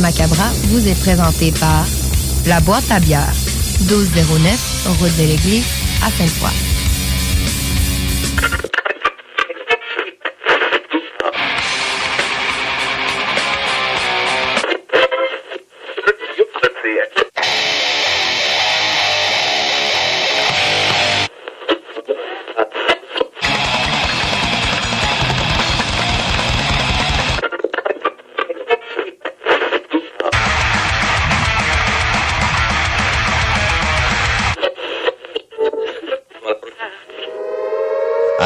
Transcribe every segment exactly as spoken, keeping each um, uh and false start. Macabra vous est présenté par La Boîte à Bière, douze zéro neuf, route de l'Église, à Sainte-Foy.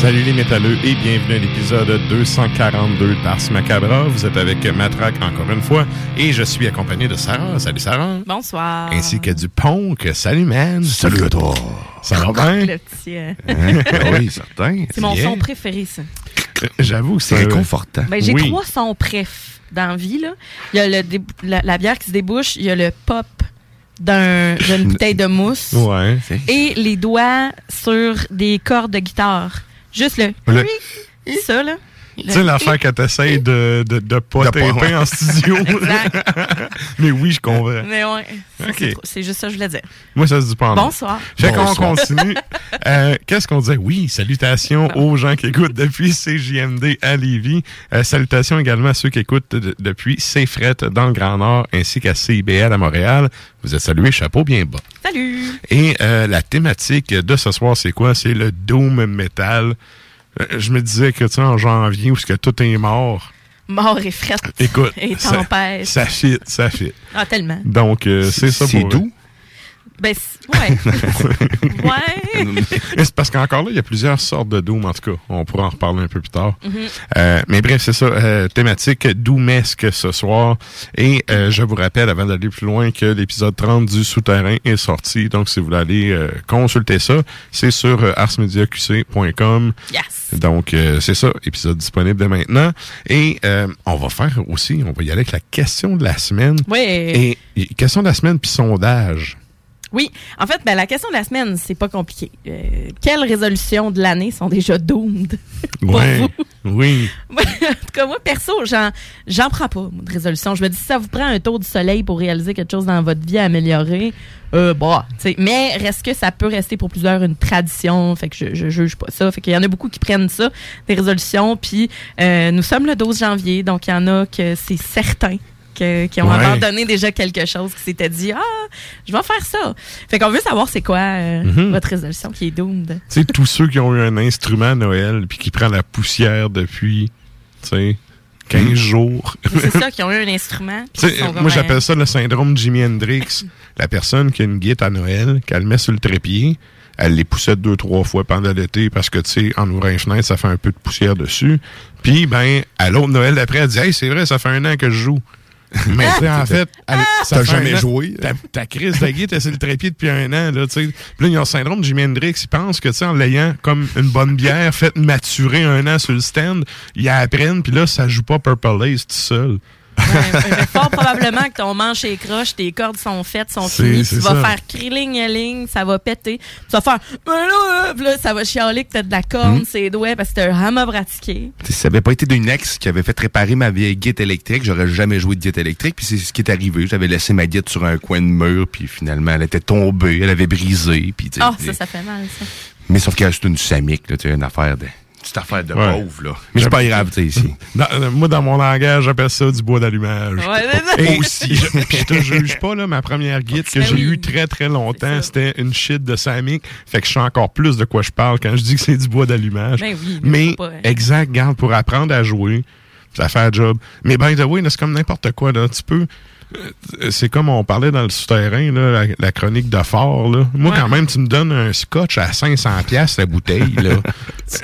Salut les métalleux et bienvenue à l'épisode deux cent quarante-deux d'Ars Macabra. Vous êtes avec Matraque encore une fois et je suis accompagné de Sarah. Salut Sarah. Bonsoir. Ainsi que du Punk. Salut man. Salut à toi. Ça va bien? Le tien. Hein? Oui, certain. C'est mon yeah. son préféré, ça. J'avoue que c'est réconfortant. Ben, j'ai oui. trois sons préf dans la vie. Là. Il y a le dé- la, la bière qui se débouche, il y a le pop d'un, d'une bouteille de mousse ouais. et les doigts sur des cordes de guitare. Juste le... le... Ça, là. Tu sais, l'affaire quand t'essayes de, de, de pas de taper ouais. en studio. Mais oui, je comprends. Mais ouais. Ça, okay. c'est, c'est juste ça que je voulais dire. Moi, ça se dit pas en Bonsoir. Fait qu'on continue. euh, qu'est-ce qu'on disait? Oui, salutations aux gens qui écoutent depuis C J M D à Lévis. Euh, salutations également à ceux qui écoutent de, depuis C F R E T dans le Grand Nord ainsi qu'à C I B L à Montréal. Vous êtes salués, chapeau bien bas. Salut! Et euh, la thématique de ce soir, c'est quoi? C'est le doom metal. Je me disais que, tu sais, en janvier, où que tout est mort... Mort et frette. Écoute. Et tempête. Ça, ça fit, ça fit. Ah, tellement. Donc, euh, c'est, c'est ça pour... C'est doux? Ben, c'est... ouais. ouais. C'est parce qu'encore là, il y a plusieurs sortes de doom, en tout cas. On pourra en reparler un peu plus tard. Mm-hmm. Euh, mais bref, c'est ça. Euh, thématique doomesque ce soir. Et euh, je vous rappelle, avant d'aller plus loin, que l'épisode trente du Souterrain est sorti. Donc, si vous voulez aller euh, consulter ça, c'est sur euh, ars media q c point com. Yes! Donc, euh, c'est ça. Épisode disponible dès maintenant. Et euh, on va faire aussi, on va y aller avec la question de la semaine. Oui! Et question de la semaine puis sondage. Oui. En fait, ben, la question de la semaine, c'est pas compliqué. Euh, quelles résolutions de l'année sont déjà doomed pour ouais, vous? Oui. En tout cas, moi, perso, j'en, j'en prends pas de résolution. Je me dis, si ça vous prend un tour du soleil pour réaliser quelque chose dans votre vie à améliorer, euh, bah, tu sais. Mais est-ce que ça peut rester pour plusieurs une tradition? Fait que je, je juge pas ça. Fait qu'il y en a beaucoup qui prennent ça, des résolutions. Puis, euh, nous sommes le douze janvier, donc il y en a que c'est certain. Qui ont ouais. abandonné déjà quelque chose, qui s'était dit « Ah, je vais faire ça ». Fait qu'on veut savoir c'est quoi euh, mm-hmm. votre résolution qui est doomed. Tu sais, tous ceux qui ont eu un instrument à Noël puis qui prend la poussière depuis, tu sais, quinze jours. C'est ça, qui ont eu un instrument. Moi, vraiment... j'appelle ça le syndrome Jimi Hendrix. La personne qui a une guitare à Noël, qu'elle met sur le trépied, elle les poussait deux, trois fois pendant l'été parce que, tu sais, en ouvrant une fenêtre, ça fait un peu de poussière dessus. Puis, ben, à l'autre Noël d'après, elle dit « Hey, c'est vrai, ça fait un an que je joue ». Mais ah, en fait, elle, ah, ça t'as jamais an, joué. Ta, ta crise de guitare, t'es sur le trépied depuis un an. Là, t'sais. Puis là, ils ont le syndrome de Jimi Hendrix. Ils pensent que, tu sais, en l'ayant comme une bonne bière, faite maturer un an sur le stand, ils apprennent, puis là, ça joue pas Purple Haze tout seul. Ouais, mais fort probablement que ton manche est croche, tes cordes sont faites, sont finies, tu vas ça. faire crilling-a-ling, ça va péter, tu vas faire là, ça va chialer que t'as de la corne, mm-hmm. c'est doué parce que t'as un hammer pratiqué. Si ça avait pas été d'une ex qui avait fait réparer ma vieille guitare électrique, j'aurais jamais joué de guitare électrique, puis c'est ce qui est arrivé, j'avais laissé ma guitare sur un coin de mur, puis finalement elle était tombée, elle avait brisé, puis ah, oh, ça, ça fait mal, ça. Mais sauf que c'est une samique, tu as une affaire de... Petite affaire de ouais. pauvre, là. Mais c'est pas grave, tu sais, ici. Dans, moi, dans mon langage, j'appelle ça du bois d'allumage. Ouais, et aussi. Je, je te juge pas, là, ma première guide que j'ai eue très, très longtemps, c'était une shit de Samick. Fait que je sais encore plus de quoi je parle quand je dis que c'est du bois d'allumage. Ben oui, mais, mais pas, hein. exact, garde, pour apprendre à jouer, ça fait un job. Mais by the way, c'est comme n'importe quoi, là. Tu peux... C'est comme on parlait dans le souterrain, là, la, la chronique de Fort. Là. Moi, ouais. quand même, tu me donnes un scotch à cinq cents dollars la bouteille. Là.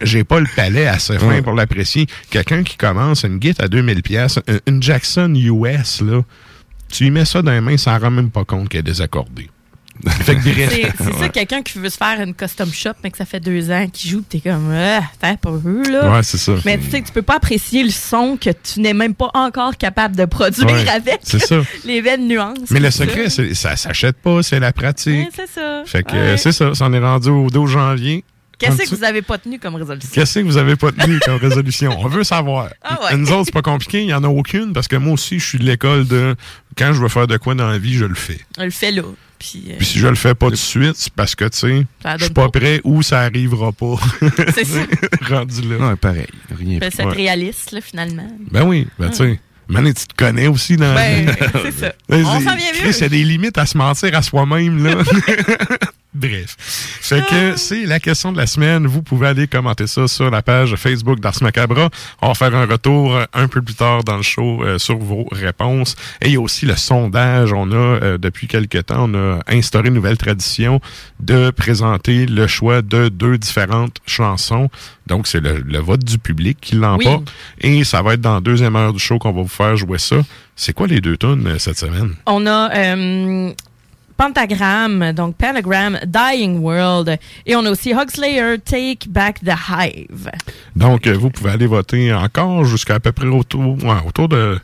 J'ai pas le palais assez fin ouais. pour l'apprécier. Quelqu'un qui commence une guitare à deux mille dollars, une Jackson U S, là, tu y mets ça dans les mains, il s'en rend même pas compte qu'elle est désaccordée. Fait que c'est c'est ouais. ça, quelqu'un qui veut se faire une custom shop, mais que ça fait deux ans qu'il joue, t'es comme, euh, t'es pas eux, là. Ouais, c'est ça. Mais tu sais, tu peux pas apprécier le son que tu n'es même pas encore capable de produire ouais, avec c'est ça. les belles nuances. Mais le secret, ça. C'est, ça s'achète pas, c'est la pratique. Ouais, c'est ça. Fait que ouais. euh, c'est ça, ça en est rendu au douze janvier. Qu'est-ce que vous avez pas tenu comme résolution? Qu'est-ce que vous avez pas tenu comme résolution? On veut savoir. Ah ouais. Nous autres, c'est pas compliqué. Il n'y en a aucune parce que moi aussi, je suis de l'école de quand je veux faire de quoi dans la vie, je le fais. Je le fais là. Puis, euh, Puis si je le fais pas tout de suite, c'est parce que, tu sais, je suis pas prêt ou ça arrivera pas. C'est ça. Rendu là. Ouais, pareil. Rien. Fait ça ouais. réaliste, là, finalement. Ben oui. Ben, tu sais. Mané, tu te connais aussi dans. Ben, c'est ça. Là, on s'en vient mieux. C'est des limites à se mentir à soi-même, là. Bref. Fait que c'est la question de la semaine. Vous pouvez aller commenter ça sur la page Facebook d'Ars Macabra. On va faire un retour un peu plus tard dans le show euh, sur vos réponses. Et il y a aussi le sondage. On a, euh, depuis quelques temps, on a instauré une nouvelle tradition de présenter le choix de deux différentes chansons. Donc, c'est le, le vote du public qui l'emporte. Oui. Et ça va être dans la deuxième heure du show qu'on va vous faire jouer ça. C'est quoi les deux tunes euh, cette semaine? On a... Euh... Pentagram, donc Pentagram, Dying World. Et on a aussi Hogslayer, Take Back the Hive. Donc, vous pouvez aller voter encore jusqu'à à peu près autour, ouais, autour de,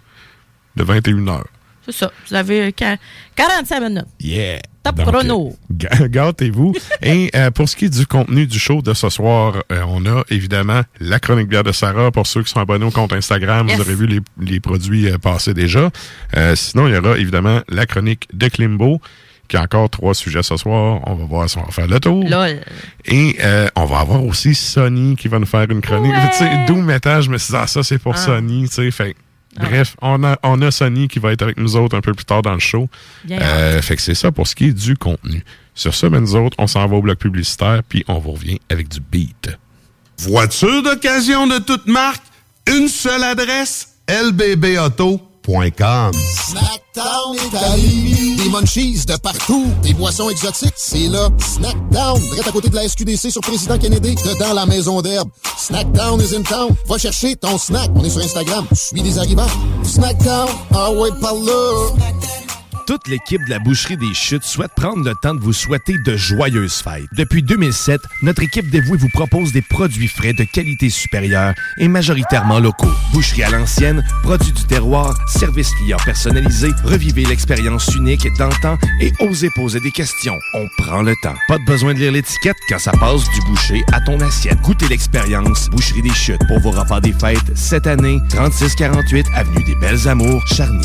de vingt et une heures. C'est ça. Vous avez quarante-cinq minutes. Yeah! Top Donc, chrono. G- gâtez-vous. Et euh, pour ce qui est du contenu du show de ce soir, euh, on a évidemment la chronique bière de Sarah. Pour ceux qui sont abonnés au compte Instagram, yes. vous aurez vu les, les produits euh, passer déjà. Euh, sinon, il y aura évidemment la chronique de Klimbo. Il y a encore trois sujets ce soir. On va voir si on va faire le tour. Lol. Et euh, on va avoir aussi Sony qui va nous faire une chronique. Ouais. Tu sais, d'où métal, je me suis dit, ah, ça, c'est pour ah. Sony. Tu sais, fait, ah. Bref, on a, on a Sony qui va être avec nous autres un peu plus tard dans le show. Euh, fait que c'est ça pour ce qui est du contenu. Sur ce, ben, nous autres, on s'en va au bloc publicitaire, puis on vous revient avec du beat. Voiture d'occasion de toute marque, une seule adresse, L B B auto. Snackdown Italie. Des munchies de partout. Des boissons exotiques, c'est là. Snackdown, direct à côté de la S Q D C sur Président Kennedy, dedans la maison d'herbe. Snackdown is in town. Va chercher ton snack. On est sur Instagram. Je suis des arrivants. Snackdown, ah ouais, par là. toute l'équipe de la Boucherie des Chutes souhaite prendre le temps de vous souhaiter de joyeuses fêtes. Depuis deux mille sept, notre équipe dévouée vous propose des produits frais de qualité supérieure et majoritairement locaux. Boucherie à l'ancienne, produits du terroir, service client personnalisé, revivez l'expérience unique et d'antan et osez poser des questions. On prend le temps. Pas de besoin de lire l'étiquette quand ça passe du boucher à ton assiette. Goûtez l'expérience Boucherie des Chutes pour vos repas des fêtes cette année, trente-six quarante-huit Avenue des Belles Amours, Charny.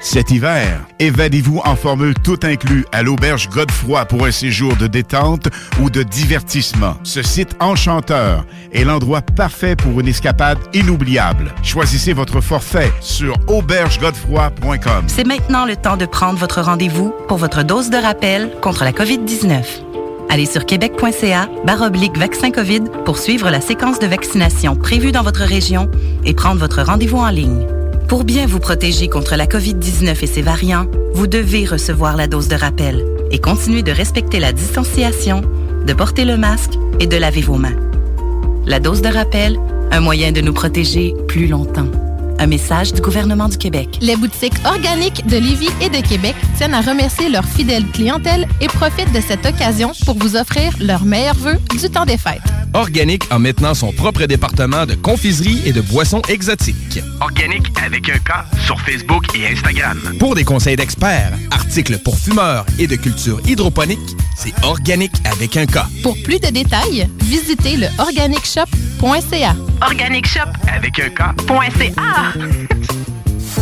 Cet hiver, évadez-vous en formule tout inclus à l'auberge Godefroy pour un séjour de détente ou de divertissement. Ce site enchanteur est l'endroit parfait pour une escapade inoubliable. Choisissez votre forfait sur auberge godefroy point com. C'est maintenant le temps de prendre votre rendez-vous pour votre dose de rappel contre la covid dix-neuf. Allez sur québec.ca barre oblique vaccin COVID pour suivre la séquence de vaccination prévue dans votre région et prendre votre rendez-vous en ligne. Pour bien vous protéger contre la covid dix-neuf et ses variants, vous devez recevoir la dose de rappel et continuer de respecter la distanciation, de porter le masque et de laver vos mains. La dose de rappel, un moyen de nous protéger plus longtemps. Un message du gouvernement du Québec. Les boutiques organiques de Lévis et de Québec tiennent à remercier leur fidèle clientèle et profitent de cette occasion pour vous offrir leurs meilleurs vœux du temps des fêtes. Organique a maintenant son propre département de confiserie et de boissons exotiques. Organique avec un K sur Facebook et Instagram. Pour des conseils d'experts, articles pour fumeurs et de culture hydroponique, c'est Organique avec un K. Pour plus de détails, visitez le organic shop point c a. Organic Shop avec un K.ca.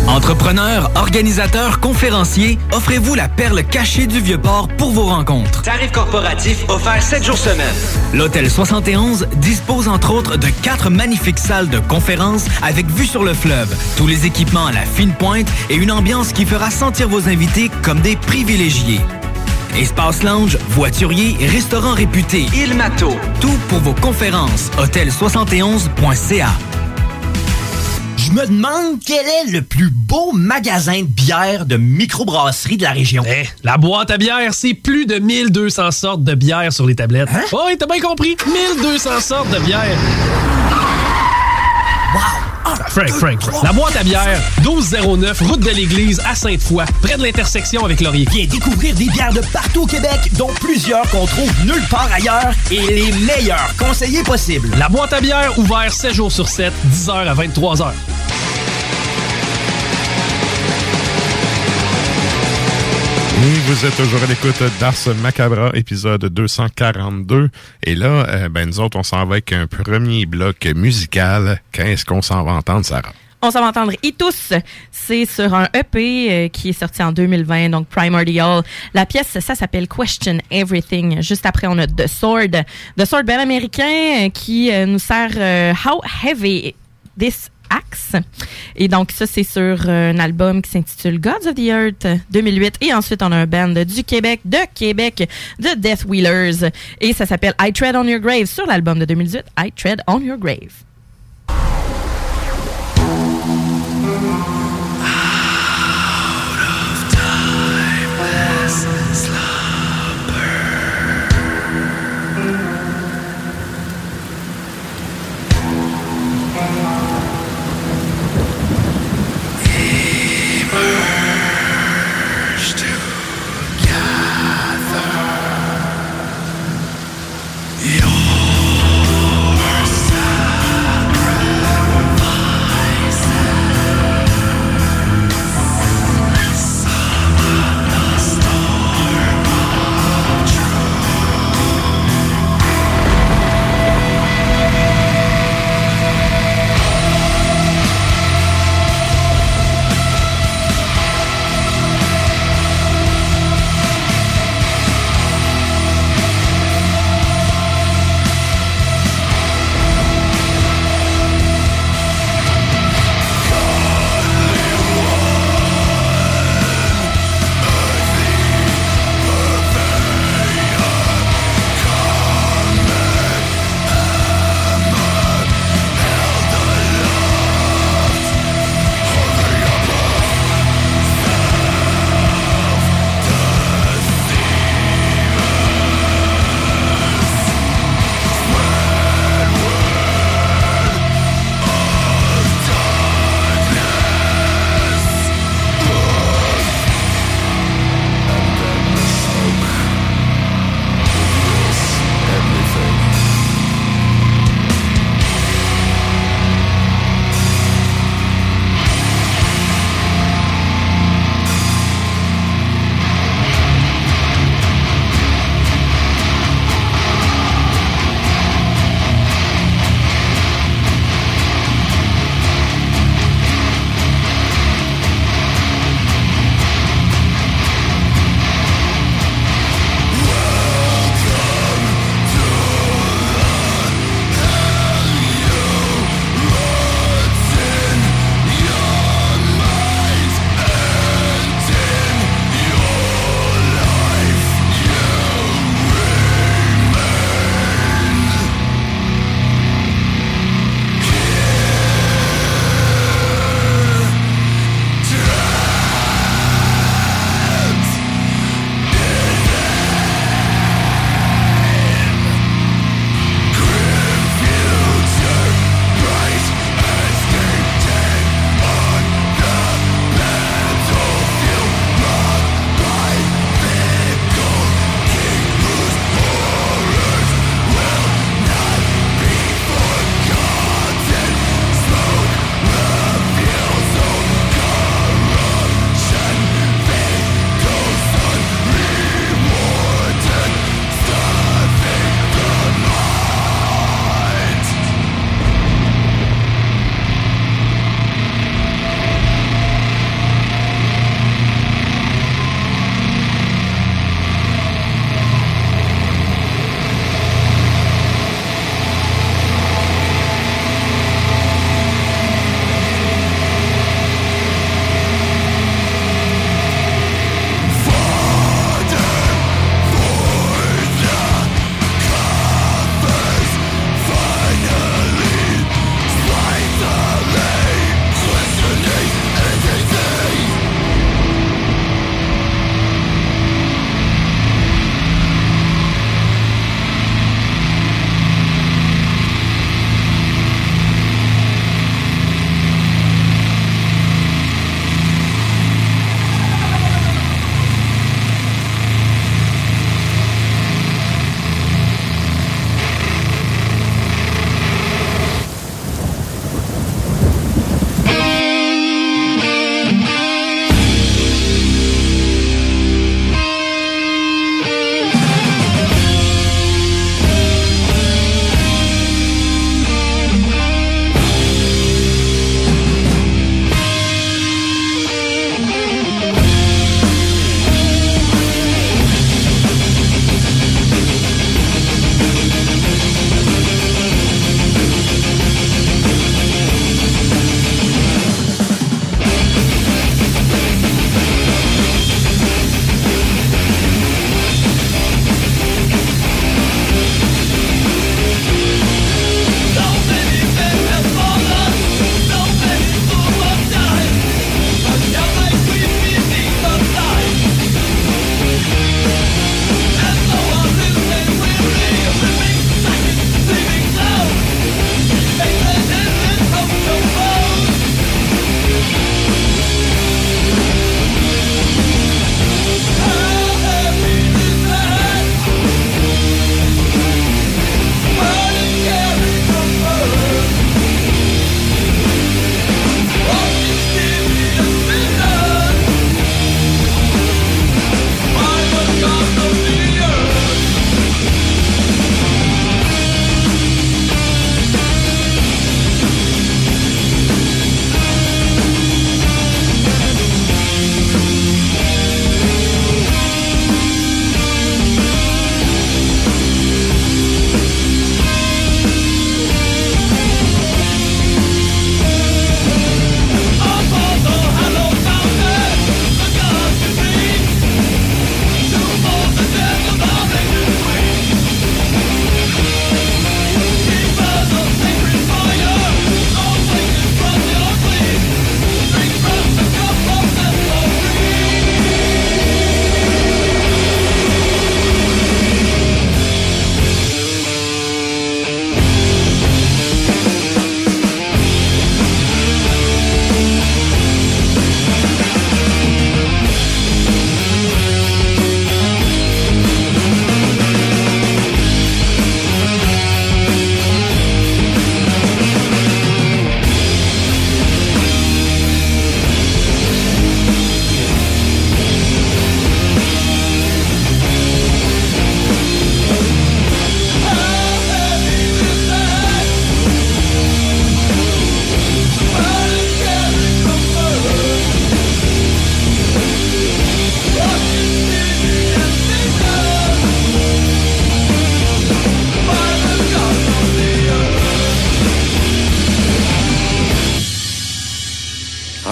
Entrepreneurs, organisateurs, conférenciers, offrez-vous la perle cachée du Vieux-Port pour vos rencontres. Tarifs corporatifs offerts sept jours semaine. L'Hôtel soixante et onze dispose entre autres de quatre magnifiques salles de conférences avec vue sur le fleuve, tous les équipements à la fine pointe et une ambiance qui fera sentir vos invités comme des privilégiés. Espace lounge, voiturier, restaurant réputé, Île Matto. Tout pour vos conférences. hôtel soixante et onze point c a. Je me demande quel est le plus beau magasin de bière de microbrasserie de la région. Hey, la boîte à bière, c'est plus de mille deux cents sortes de bières sur les tablettes. Hein? Oui, t'as bien compris. mille deux cents sortes de bières. Wow! Frank, Frank, Frank. La boîte à bière, douze zéro neuf, route de l'église à Sainte-Foy, près de l'intersection avec Laurier. Viens découvrir des bières de partout au Québec, dont plusieurs qu'on trouve nulle part ailleurs et les meilleurs conseillers possibles. La boîte à bière, ouvert sept jours sur sept, dix heures à vingt-trois heures. Et vous êtes toujours à l'écoute d'Ars Macabra, épisode deux cent quarante-deux. Et là, euh, ben nous autres, on s'en va avec un premier bloc musical. Qu'est-ce qu'on s'en va entendre, Sarah? On s'en va entendre « Itus ». C'est sur un E P euh, qui est sorti en deux mille vingt, donc Primordial. La pièce, ça s'appelle « Question Everything ». Juste après, on a « The Sword ». « The Sword », bel américain, qui euh, nous sert euh, « How heavy this ». Axe. Et donc, ça, c'est sur un album qui s'intitule Gods of the Earth deux mille huit. Et ensuite, on a un band du Québec, de Québec, de Death Wheelers. Et ça s'appelle I Tread on Your Grave sur l'album de deux mille dix-huit, I Tread on Your Grave. Your side.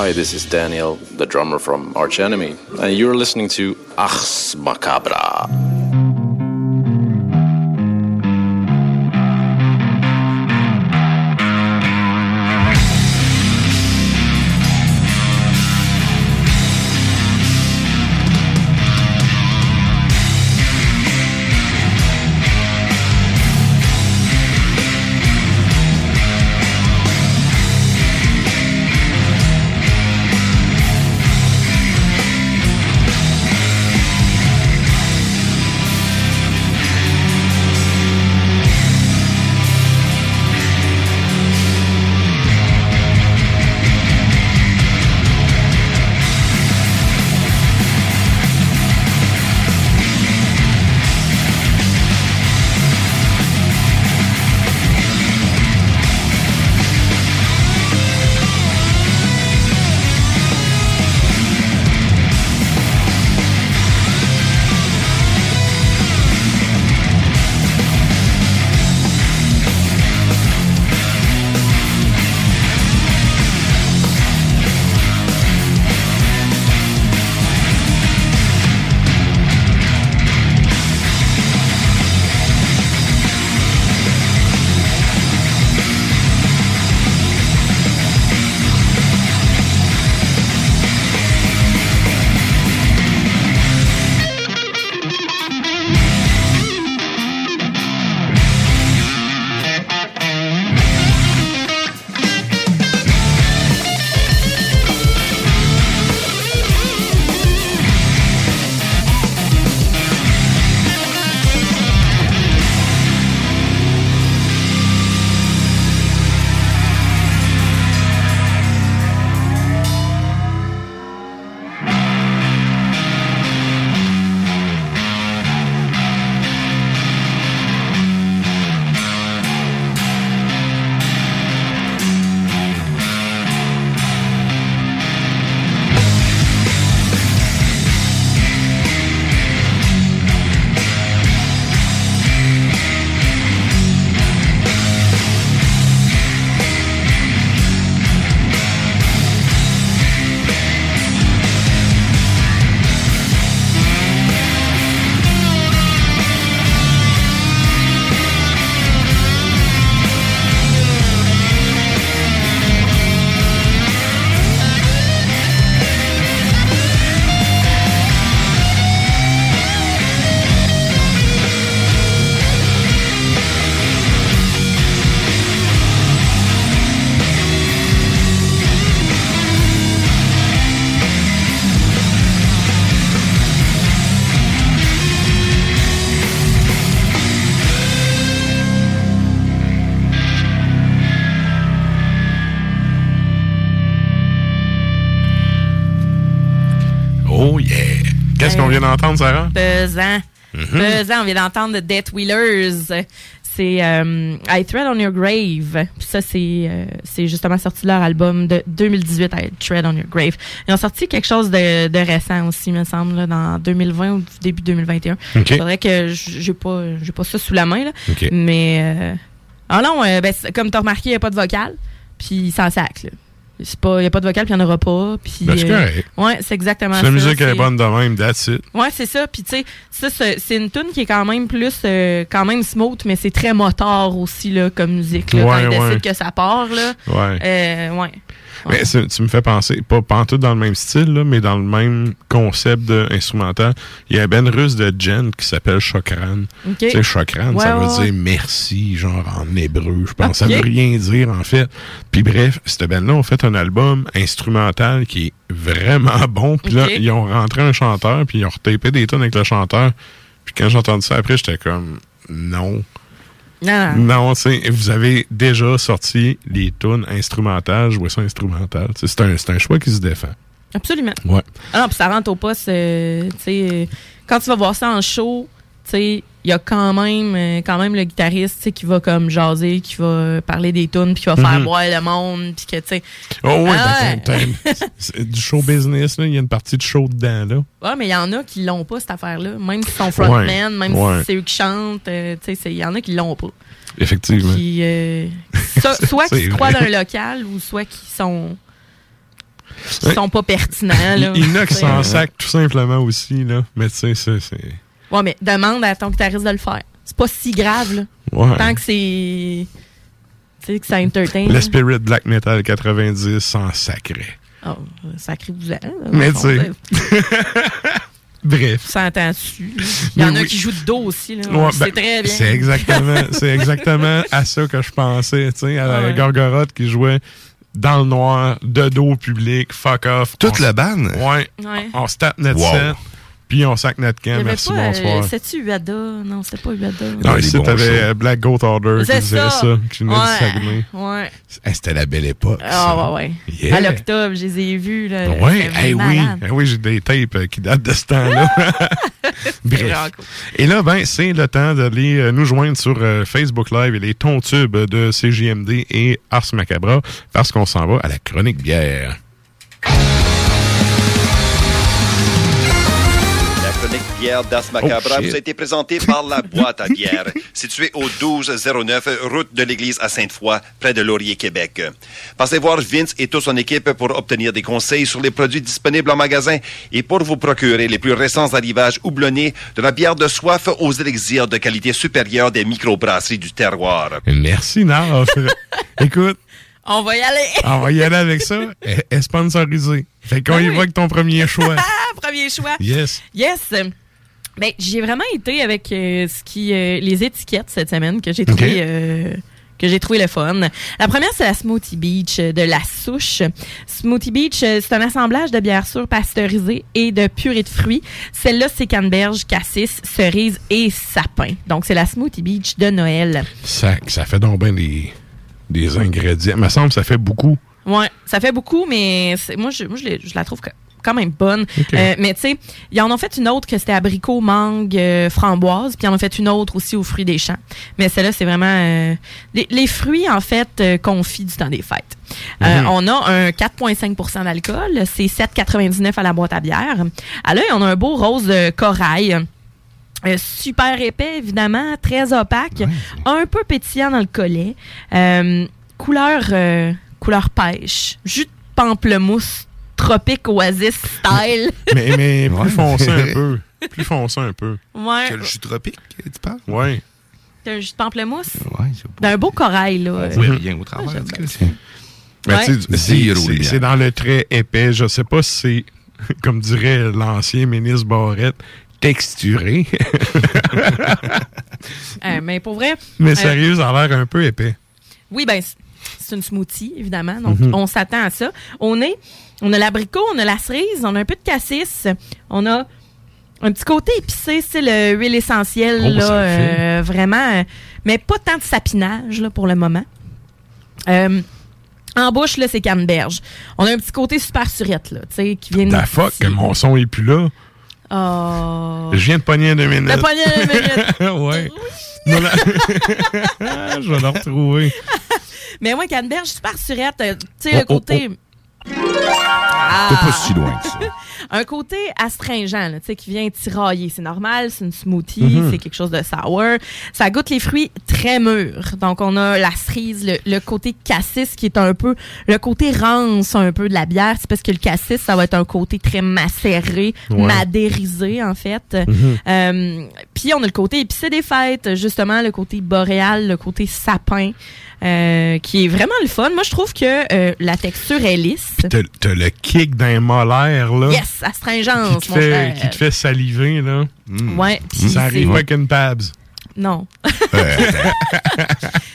Hi, this is Daniel, the drummer from Arch Enemy, and you're listening to Ars Macabra. D'entendre, Sarah? Pesant. Mm-hmm. Pesant. On vient d'entendre Death Wheelers. C'est euh, I Tread on Your Grave. Puis ça, c'est, euh, c'est justement sorti de leur album de deux mille dix-huit, I Tread on Your Grave. Ils ont sorti quelque chose de, de récent aussi, il me semble, là, dans deux mille vingt ou début deux mille vingt et un. Il okay. faudrait que j'ai pas, j'ai pas ça sous la main. Là. Okay. Mais euh, ah non, euh, ben, comme tu as remarqué, il n'y a pas de vocal. Puis ils s'en sacrent, là. Il n'y a pas de vocal, puis il n'y en aura pas. Pis, ben, c'est correct. Euh, ouais, c'est exactement c'est ça. La musique c'est... est bonne de même, that's it. Ouais, c'est ça. Puis, tu sais, ça, c'est, c'est une tune qui est quand même plus, euh, quand même smooth, mais c'est très motard aussi, là, comme musique. Là, ouais, quand ouais. il décide que ça part, là. Ouais. Euh, ouais. ouais. Mais c'est, tu me fais penser, pas, pas en tout dans le même style, là, mais dans le même concept d'instrumental. Il y a un band russe de Djent qui s'appelle Chokhrane. Okay. Tu sais, Chokhrane, ouais, ça ouais, veut ouais. dire merci, genre en hébreu, je pense. Okay. Ça veut rien dire, en fait. Puis, bref, cette band-là, on fait un album instrumental qui est vraiment bon. Puis là, okay. ils ont rentré un chanteur, puis ils ont retapé des tonnes avec le chanteur. Puis quand j'ai entendu ça après, j'étais comme, non. Non, non tu sais, vous avez déjà sorti les tunes instrumentales, jouez ça instrumental. C'est un, c'est un choix qui se défend. Absolument. Ouais. Ah non, puis ça rentre au poste, euh, tu sais, quand tu vas voir ça en show, tu sais, il y a quand même, quand même le guitariste qui va comme jaser, qui va parler des tunes, puis qui va mm-hmm. faire boire le monde, puis que, tu sais... Oh oui, ah, ben, t'aimes, t'aimes. C'est du show business, là, il y a une partie de show dedans, là. Ouais, mais il y en a qui l'ont pas, cette affaire-là. Même s'ils sont frontman, ouais, même ouais. si c'est eux qui chantent, euh, tu sais, il y en a qui l'ont pas. Effectivement. Qui, euh, so, soit qu'ils se croient d'un local, ou soit qu'ils sont... qui ouais. sont pas pertinents. Là, il y en a qui s'en sac tout simplement aussi. Là. Mais tu sais, c'est... c'est... Ouais, mais demande à ton guitariste de le faire. C'est pas si grave, là. Ouais. Tant que c'est... Tu sais, que ça entertain. Le spirit black metal quatre-vingt-dix s'en sacrait. Oh, sacré vous êtes. Mais tu sais... Bref. S'entend dessus. Il y en oui. a qui jouent de dos aussi. Là. Ouais, c'est ben, très bien. C'est exactement, c'est exactement à ça que je pensais. Tu sais, à la ouais. Gorgoroth qui jouait dans le noir, de dos au public, fuck off. Toute la bande? Ouais. ouais. On se tape notre wow. set, puis on sac notre camp. Merci, pas, bonsoir. Euh, c'est-tu U A D A? Non, c'était pas U A D A. Non, ici, t'avais Black Goat Order qui disait ça, ça qui venait ouais. de ouais. hey, c'était la belle époque. Ah, oh, ouais, ouais. Yeah. À l'octobre, je les ai vus. Là, ouais. hey, oui, hey, oui, j'ai des tapes qui datent de ce temps-là. Bref. Et là, ben, c'est le temps d'aller nous joindre sur Facebook Live et les tons tubes de C J M D et Ars Macabra parce qu'on s'en va à la chronique bière. Bière d'Ars Macabre oh, vous a été présentée par La Boîte à Bière, située au douze zéro neuf, route de l'église à Sainte-Foy, près de Laurier, Québec. Passez voir Vince et toute son équipe pour obtenir des conseils sur les produits disponibles en magasin et pour vous procurer les plus récents arrivages houblonnés de la bière de soif aux élixirs de qualité supérieure des microbrasseries du terroir. Merci, Naf. Écoute, on va y aller. On va y aller avec ça. Est sponsorisé. Fait qu'on oui. y va avec ton premier choix. Premier choix. Yes. Yes. Ben, j'ai vraiment été avec euh, ce qui, euh, les étiquettes cette semaine que j'ai trouvé, okay. euh, que j'ai trouvé le fun. La première, c'est la Smoothie Beach de La Souche. Smoothie Beach, c'est un assemblage de bières sûres pasteurisées et de purée de fruits. Celle-là, c'est canneberge, cassis, cerise et sapin. Donc, c'est la Smoothie Beach de Noël. Ça, ça fait donc bien des, des ingrédients. Il me semble que ça fait beaucoup. Oui, ça fait beaucoup, mais c'est, moi, je, moi je, je la trouve... que quand même bonne. Okay. Euh, mais tu sais, ils en ont fait une autre que c'était abricot, mangue, euh, framboise, puis ils en ont fait une autre aussi aux fruits des champs. Mais celle-là, c'est vraiment... Euh, les, les fruits, en fait, euh, confits du temps des fêtes. Euh, mm-hmm. On a un quatre virgule cinq pour cent d'alcool. C'est sept quatre-vingt-dix-neuf à la boîte à bière. À l'œil, on a un beau rose euh, corail. Euh, super épais, évidemment. Très opaque. Ouais. Un peu pétillant dans le collet. Euh, couleur, euh, couleur pêche. Jus de pamplemousse. Tropique Oasis style. mais, mais plus ouais. foncé un peu. Plus foncé un peu. Ouais. Que le jus tropique, tu parles? Oui. T'as un jus de pamplemousse? Oui. D'un beau corail, là. Oui, rien au travers. C'est dans le trait épais. Je sais pas si c'est, comme dirait l'ancien ministre Barrette, texturé. euh, mais pour vrai... Mais euh, sérieux, ça a l'air un peu épais. Oui, ben c'est une smoothie, évidemment. Donc, mm-hmm. on s'attend à ça. On est... On a l'abricot, on a la cerise, on a un peu de cassis, on a un petit côté épicé, c'est le huile essentielle, oh, là, euh, vraiment, mais pas tant de sapinage là, pour le moment. Euh, en bouche, là, c'est canneberge. On a un petit côté super surette, là, tu sais, qui vient de... La fuck, que mon son est plus là. Oh. Je viens de pogner deux minutes. De pogner deux minutes. ouais. Non, là. Je vais le retrouver. Mais ouais, canneberge, super surette, tu sais, oh, le côté... Oh, oh. Ah, t'es pas si loin que ça. Un côté astringent, là, tu sais, qui vient tirailler. C'est normal, c'est une smoothie, mm-hmm. c'est quelque chose de sour. Ça goûte les fruits très mûrs. Donc, on a la cerise, le, le côté cassis qui est un peu... Le côté rance un peu de la bière. C'est parce que le cassis, ça va être un côté très macéré, ouais. madérisé, en fait. Mm-hmm. Euh, puis, on a le côté épicé des fêtes. Justement, le côté boréal, le côté sapin. Euh, qui est vraiment le fun. Moi, je trouve que euh, la texture est lisse. Puis t'as, t'as le kick d'un molaire, là. Yes, astringence, mon frère. Qui te fait saliver, là. Mmh. Ouais. Pis ça arrive pas qu'une Pabs. Non. Euh.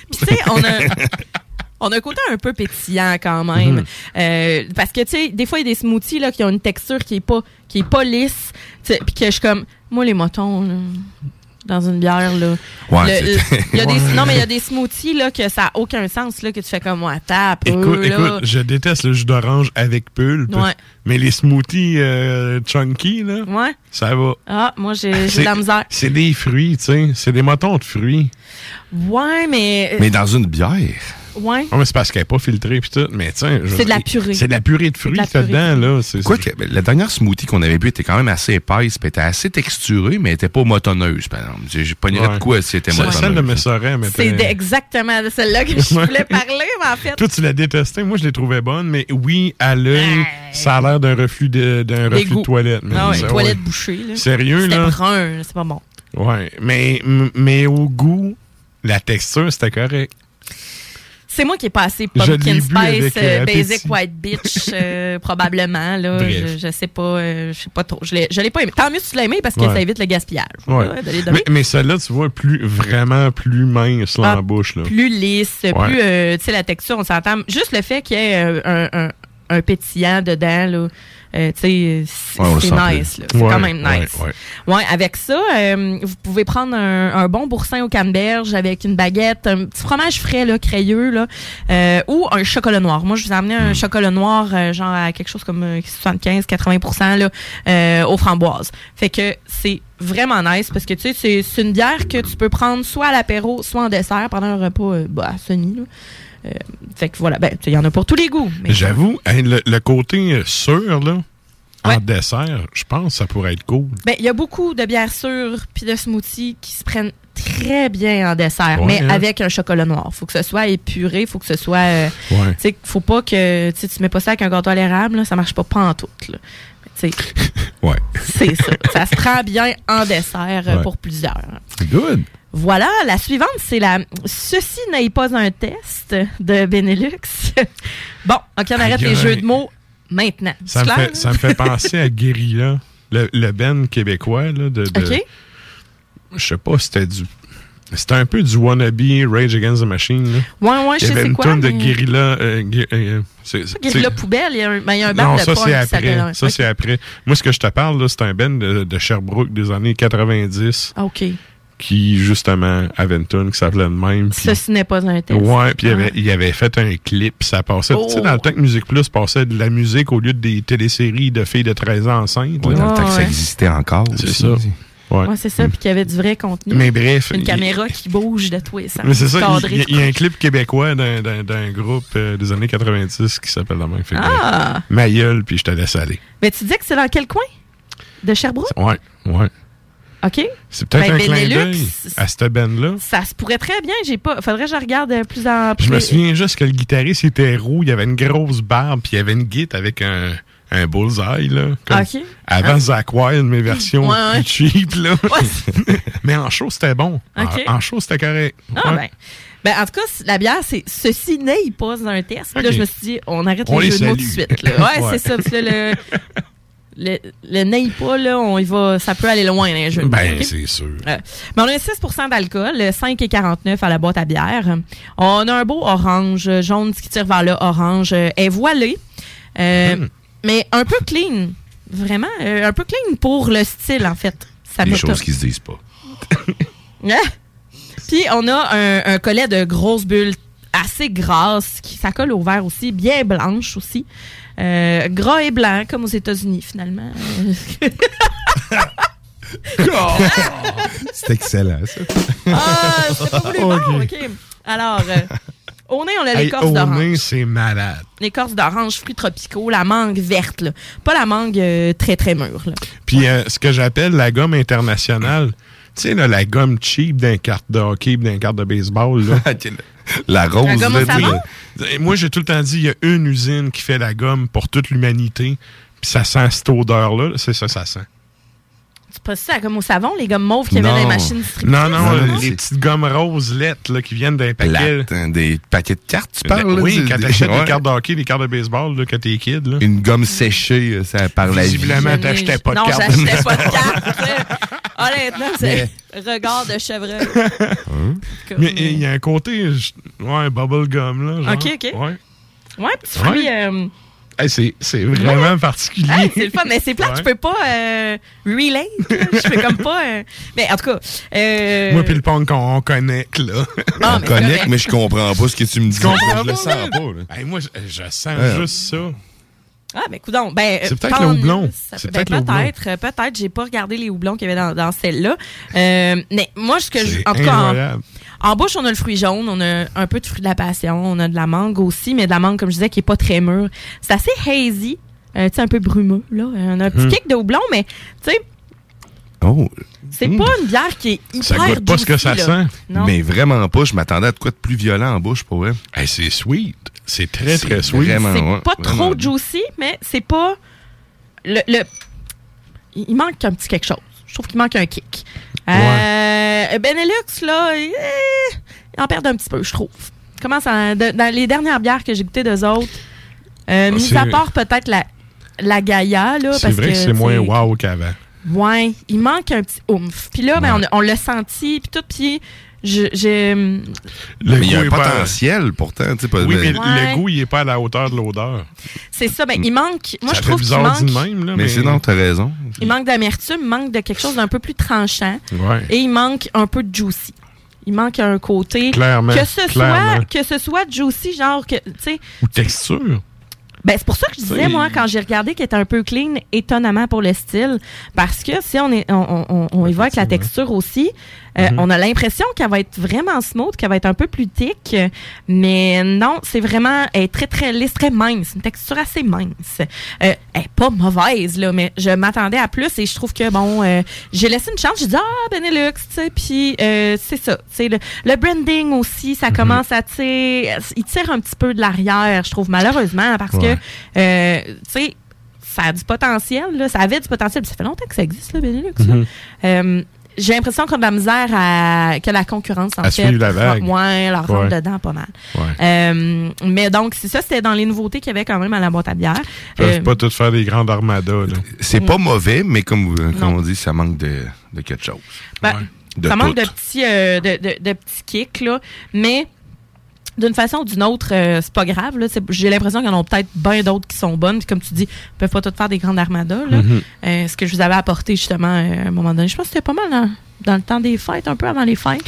Puis tu sais, on a... On a un côté un peu pétillant quand même. Mmh. Euh, parce que, tu sais, des fois, il y a des smoothies là, qui ont une texture qui est pas, qui est pas lisse. Puis que je suis comme, moi, les motons... Là, dans une bière, là. Ouais, le, le, y a des, ouais. Non, mais il y a des smoothies, là, que ça n'a aucun sens, là, que tu fais comme moi, tape. Écoute, euh, écoute, je déteste le jus d'orange avec pulpe. Ouais. Mais les smoothies euh, chunky, là, ouais. ça va. Ah, moi, j'ai, j'ai c'est, de la misère. C'est des fruits, tu sais. C'est des motons de fruits. Ouais, mais. Mais dans une bière. Ouais. Non, mais c'est parce qu'elle n'est pas filtrée, puis tout. Mais tiens. C'est de la purée. C'est de la purée de fruits là-dedans, là. C'est, quoi c'est... Que, la dernière smoothie qu'on avait bu était quand même assez épaisse, puis était assez texturée, mais elle n'était pas motonneuse, par exemple. J'ai, j'ai pas ouais. de quoi si c'était motonneuse. C'est celle de Messoret, mais c'est exactement de celle-là que je voulais parler, en fait. Toi, tu l'as détesté. Moi, je l'ai trouvée bonne, mais oui, à l'œil, ah, ça a l'air d'un reflux de, d'un reflux de toilette. Mais ah, ouais, ça, une toilette ouais. bouchée. Là. Sérieux, c'était là? C'était brun, c'est pas bon. Oui, mais, mais au goût, la texture, c'était correct. C'est moi qui ai passé Pumpkin Spice, euh, Basic White Bitch, euh, probablement. Là, je, je sais pas, euh, je sais pas trop. Je l'ai, je l'ai pas aimé. Tant mieux si tu l'as aimé parce que ouais. ça évite le gaspillage. Ouais. Là, mais, mais celle-là, tu vois, plus vraiment plus mince là, ah, en bouche. Là. Plus lisse, ouais. plus, euh, tu sais, la texture, on s'entend. Juste le fait qu'il y ait euh, un, un, un pétillant dedans, là. Euh, tu sais, c'est, ouais, c'est nice. Là. C'est ouais, quand même nice. Ouais, ouais. ouais avec ça, euh, vous pouvez prendre un, un bon boursin au camberge avec une baguette, un petit fromage frais, là, crayeux, là, euh, ou un chocolat noir. Moi, je vous ai amené un mm. chocolat noir, euh, genre à quelque chose comme soixante-quinze à quatre-vingts pour cent là, euh, aux framboises. Fait que c'est vraiment nice parce que, tu sais, c'est, c'est une bière que tu peux prendre soit à l'apéro, soit en dessert pendant un repas euh, bah, à Sony, là. Euh, fait que voilà, ben il y en a pour tous les goûts. Mais j'avoue, hein, le, le côté sûr, là, ouais. en dessert, je pense que ça pourrait être cool. Ben il y a beaucoup de bières sûres puis de smoothies qui se prennent très bien en dessert, ouais, mais hein. avec un chocolat noir. Faut que ce soit épuré, faut que ce soit... Euh, ouais. Tu sais, faut pas que... Tu mets pas ça avec un gâteau à l'érable, là, ça marche pas pantoute, là. Tu sais, ouais. c'est ça. Ça se prend bien en dessert euh, ouais. pour plusieurs. Good! Voilà, la suivante, c'est la « Ceci n'est pas un test » de Benelux. Bon, OK, on arrête ah, les jeux de mots maintenant. Ça, me, clair, fait, ça me fait penser à Guérilla, le, le ben québécois. Là, de, de, OK. Je sais pas, c'était du... C'était un peu du wannabe Rage Against the Machine. Là. Ouais, ouais, je sais c'est quoi. Il y avait une tonne de Guérilla... Euh, gué, euh, c'est, c'est, Guérilla c'est... Poubelle, il y a un, ben, un band de ça, porn, c'est après. Ça, ça okay. c'est après. Moi, ce que je te parle, là, c'est un band de, de Sherbrooke des années quatre-vingt-dix. OK. Qui, justement, avait une tune qui s'appelait de même. Pis, Ceci n'est pas un test. Ouais, puis ah. il, il avait fait un clip, ça passait. Oh. Tu sais, dans le temps que Musique Plus passait de la musique au lieu des téléséries de filles de treize ans enceintes. Ouais, dans oh, le temps ouais. que ça existait encore. C'est aussi. ça. Ouais. ouais, c'est ça, puis qu'il y avait du vrai contenu. Mais bref. Une il... caméra qui bouge de tout et ça. Mais c'est ça, il y a un clip québécois d'un, d'un, d'un groupe euh, des années quatre-vingt-dix qui s'appelle la même film. Ah! Ma gueule, puis je te laisse aller. Mais tu dis que c'est dans quel coin? De Sherbrooke? Ouais, ouais. OK. C'est peut-être ben, un Benelux, clin d'œil à cette band-là. Ça se pourrait très bien. J'ai pas. Faudrait que je regarde plus en plus. Je me souviens juste que le guitariste était roux, il avait une grosse barbe, puis il avait une guitare avec un, un bullseye, là. Comme OK. Avant ah. Zach Wilde, mes versions ouais, ouais. plus cheap, là. Ouais. Mais en show, c'était bon. Okay. En, en show, c'était correct. Ah, ouais. ben. Ben, en tout cas, la bière, c'est « Ceci n'est pas un test ». Okay. Là, je me suis dit, on arrête on les jeux de mots tout de suite. Là. Ouais, ouais, c'est ça. Parce que le... Le, le n'aille pas, là, on y va, ça peut aller loin dans les jeux. Ben, okay? c'est sûr. Euh, mais on a six pour cent d'alcool, cinq virgule quarante-neuf à la boîte à bière. On a un beau orange, jaune qui tire vers le orange. Elle est voilée, euh, mm. mais un peu clean. Vraiment, euh, un peu clean pour le style, en fait. Ça les choses top. Qui se disent pas. Puis on a un, un collet de grosses bulles assez grasse, qui ça colle au vert aussi, bien blanche aussi. Euh, gras et blanc, comme aux États-Unis, finalement. oh! C'est excellent, ça. Ah, c'était pas voulu bon, OK. Alors, euh, au nez, on a l'écorce hey, d'orange. Au nez, c'est malade. L'écorce d'orange, fruits tropicaux, la mangue verte, là. Pas la mangue euh, très, très mûre. Là. Puis, ouais. euh, ce que j'appelle la gomme internationale, tu sais, là, la gomme cheap d'un carte de hockey, d'un carte de baseball, là. La rose. La gomme là, moi, j'ai tout le temps dit, il y a une usine qui fait la gomme pour toute l'humanité. Puis ça sent cette odeur-là. C'est ça, ça sent. Tu passes ça comme au savon, les gommes mauves qui viennent des machines distribuées? Non, non, non, non, les c'est... petites gommes roses lettres là, qui viennent d'un paquet. Hein, des paquets de cartes, tu parles? Là, oui, des, quand t'achètes des, des cartes de hockey, des cartes de baseball, là, quand t'es kid. Là. Une gomme séchée, ça par la vie. Visiblement, t'achetais pas de cartes. Non, j'achetais pas de cartes. Honnêtement, c'est mais... regard de chevreuil. Hum. Mais il y a un côté, ouais, bubblegum, là. Genre. OK, OK. Ouais, ouais petit fruit. Ouais. Euh... Hey, c'est, c'est vraiment ouais. particulier. Hey, c'est le fun, mais c'est plate, ouais. je peux pas euh, relate. Je peux comme pas. Euh... Mais en tout cas. Euh... Moi, puis le punk, on connecte, là. Ah, on mais connecte, mais je comprends pas ce que tu me dis. Je comprends je le sens pas, là. Hey, moi, je, je sens ouais. juste ça. Ah, ben, coudonc. Ben, c'est peut-être le houblon. Ça, c'est ben, peut-être, peut-être, euh, peut-être. J'ai pas regardé les houblons qu'il y avait dans, dans celle-là. Euh, mais moi, ce que je. En tout cas, en, en bouche, on a le fruit jaune, on a un peu de fruit de la passion, on a de la mangue aussi, mais de la mangue, comme je disais, qui est pas très mûre. C'est assez hazy, euh, tu sais, un peu brumeux, là. On a un petit hum. kick de houblon, mais, tu sais. Oh, C'est mmh. pas une bière qui est hyper douce. Ça goûte pas ce que ça là. sent. Non. Mais vraiment pas. Je m'attendais à de quoi de plus violent en bouche pour vrai. Hey, c'est sweet. C'est très, c'est très sweet. Vraiment, c'est ouais, pas vraiment trop juicy, mais c'est pas... Le, le... Il manque un petit quelque chose. Je trouve qu'il manque un kick. Ouais. Euh, Benelux, là, eh, ils en perdent un petit peu, je trouve. Comment ça... De, dans les dernières bières que j'ai goûtées d'eux autres, euh, ah, mis à part peut-être la, la Gaïa, là, c'est parce vrai que c'est moins wow qu'avant. Ouais, il manque un petit oomph. Puis là, ouais. ben, on, on l'a senti, puis tout, puis j'ai... j'ai... Il y a un potentiel, à... pourtant. T'sais, pas... Oui, mais ouais. le goût, il n'est pas à la hauteur de l'odeur. C'est ça, ben il manque... Moi, ça je trouve qu'il manque... Dit de même, là, mais, mais sinon, t'as raison. Il manque d'amertume, il manque de quelque chose d'un peu plus tranchant. Ouais. Et il manque un peu de juicy. Il manque un côté... Clairement, que ce clairement. soit Que ce soit juicy, genre que... T'sais, ou texture. Ben, c'est pour ça que je disais, moi, quand j'ai regardé qu'il était un peu clean, étonnamment pour le style, parce que si on est, on, on, on évoque la texture aussi, euh, mm-hmm. on a l'impression qu'elle va être vraiment smooth, qu'elle va être un peu plus thick, mais non, c'est vraiment, elle est très, très lisse, très mince, une texture assez mince. Euh, elle est pas mauvaise, là, mais je m'attendais à plus et je trouve que, bon, euh, j'ai laissé une chance, j'ai dit, ah, Benelux, tu sais, puis euh, c'est ça, tu sais, le, le branding aussi, ça mm-hmm. commence à, tu sais, il tire un petit peu de l'arrière, je trouve, malheureusement, parce ouais. que Euh, tu sais, ça a du potentiel, là, ça avait du potentiel, puis ça fait longtemps que ça existe, là, Benelux. Mm-hmm. Euh, j'ai l'impression qu'on a de la misère à que la concurrence en à fait la vague. moins leur rentre ouais. dedans pas mal. Ouais. Euh, mais donc, c'est ça, c'était dans les nouveautés qu'il y avait quand même à la boîte à bière. Ils peuvent euh, pas tout faire des grandes armadas. Là. C'est pas mauvais, mais comme, comme on dit, ça manque de, de quelque chose. Ben, ouais. Ça manque de petits, euh, de, de, de petits kicks, là, mais... D'une façon ou d'une autre, euh, c'est pas grave. Là, c'est, j'ai l'impression qu'il y en a peut-être bien d'autres qui sont bonnes. Puis comme tu dis, ils peuvent pas toutes faire des grandes armadas. Là. Mm-hmm. Euh, ce que je vous avais apporté justement euh, à un moment donné, je pense que c'était pas mal dans, dans le temps des fêtes, un peu avant les fêtes.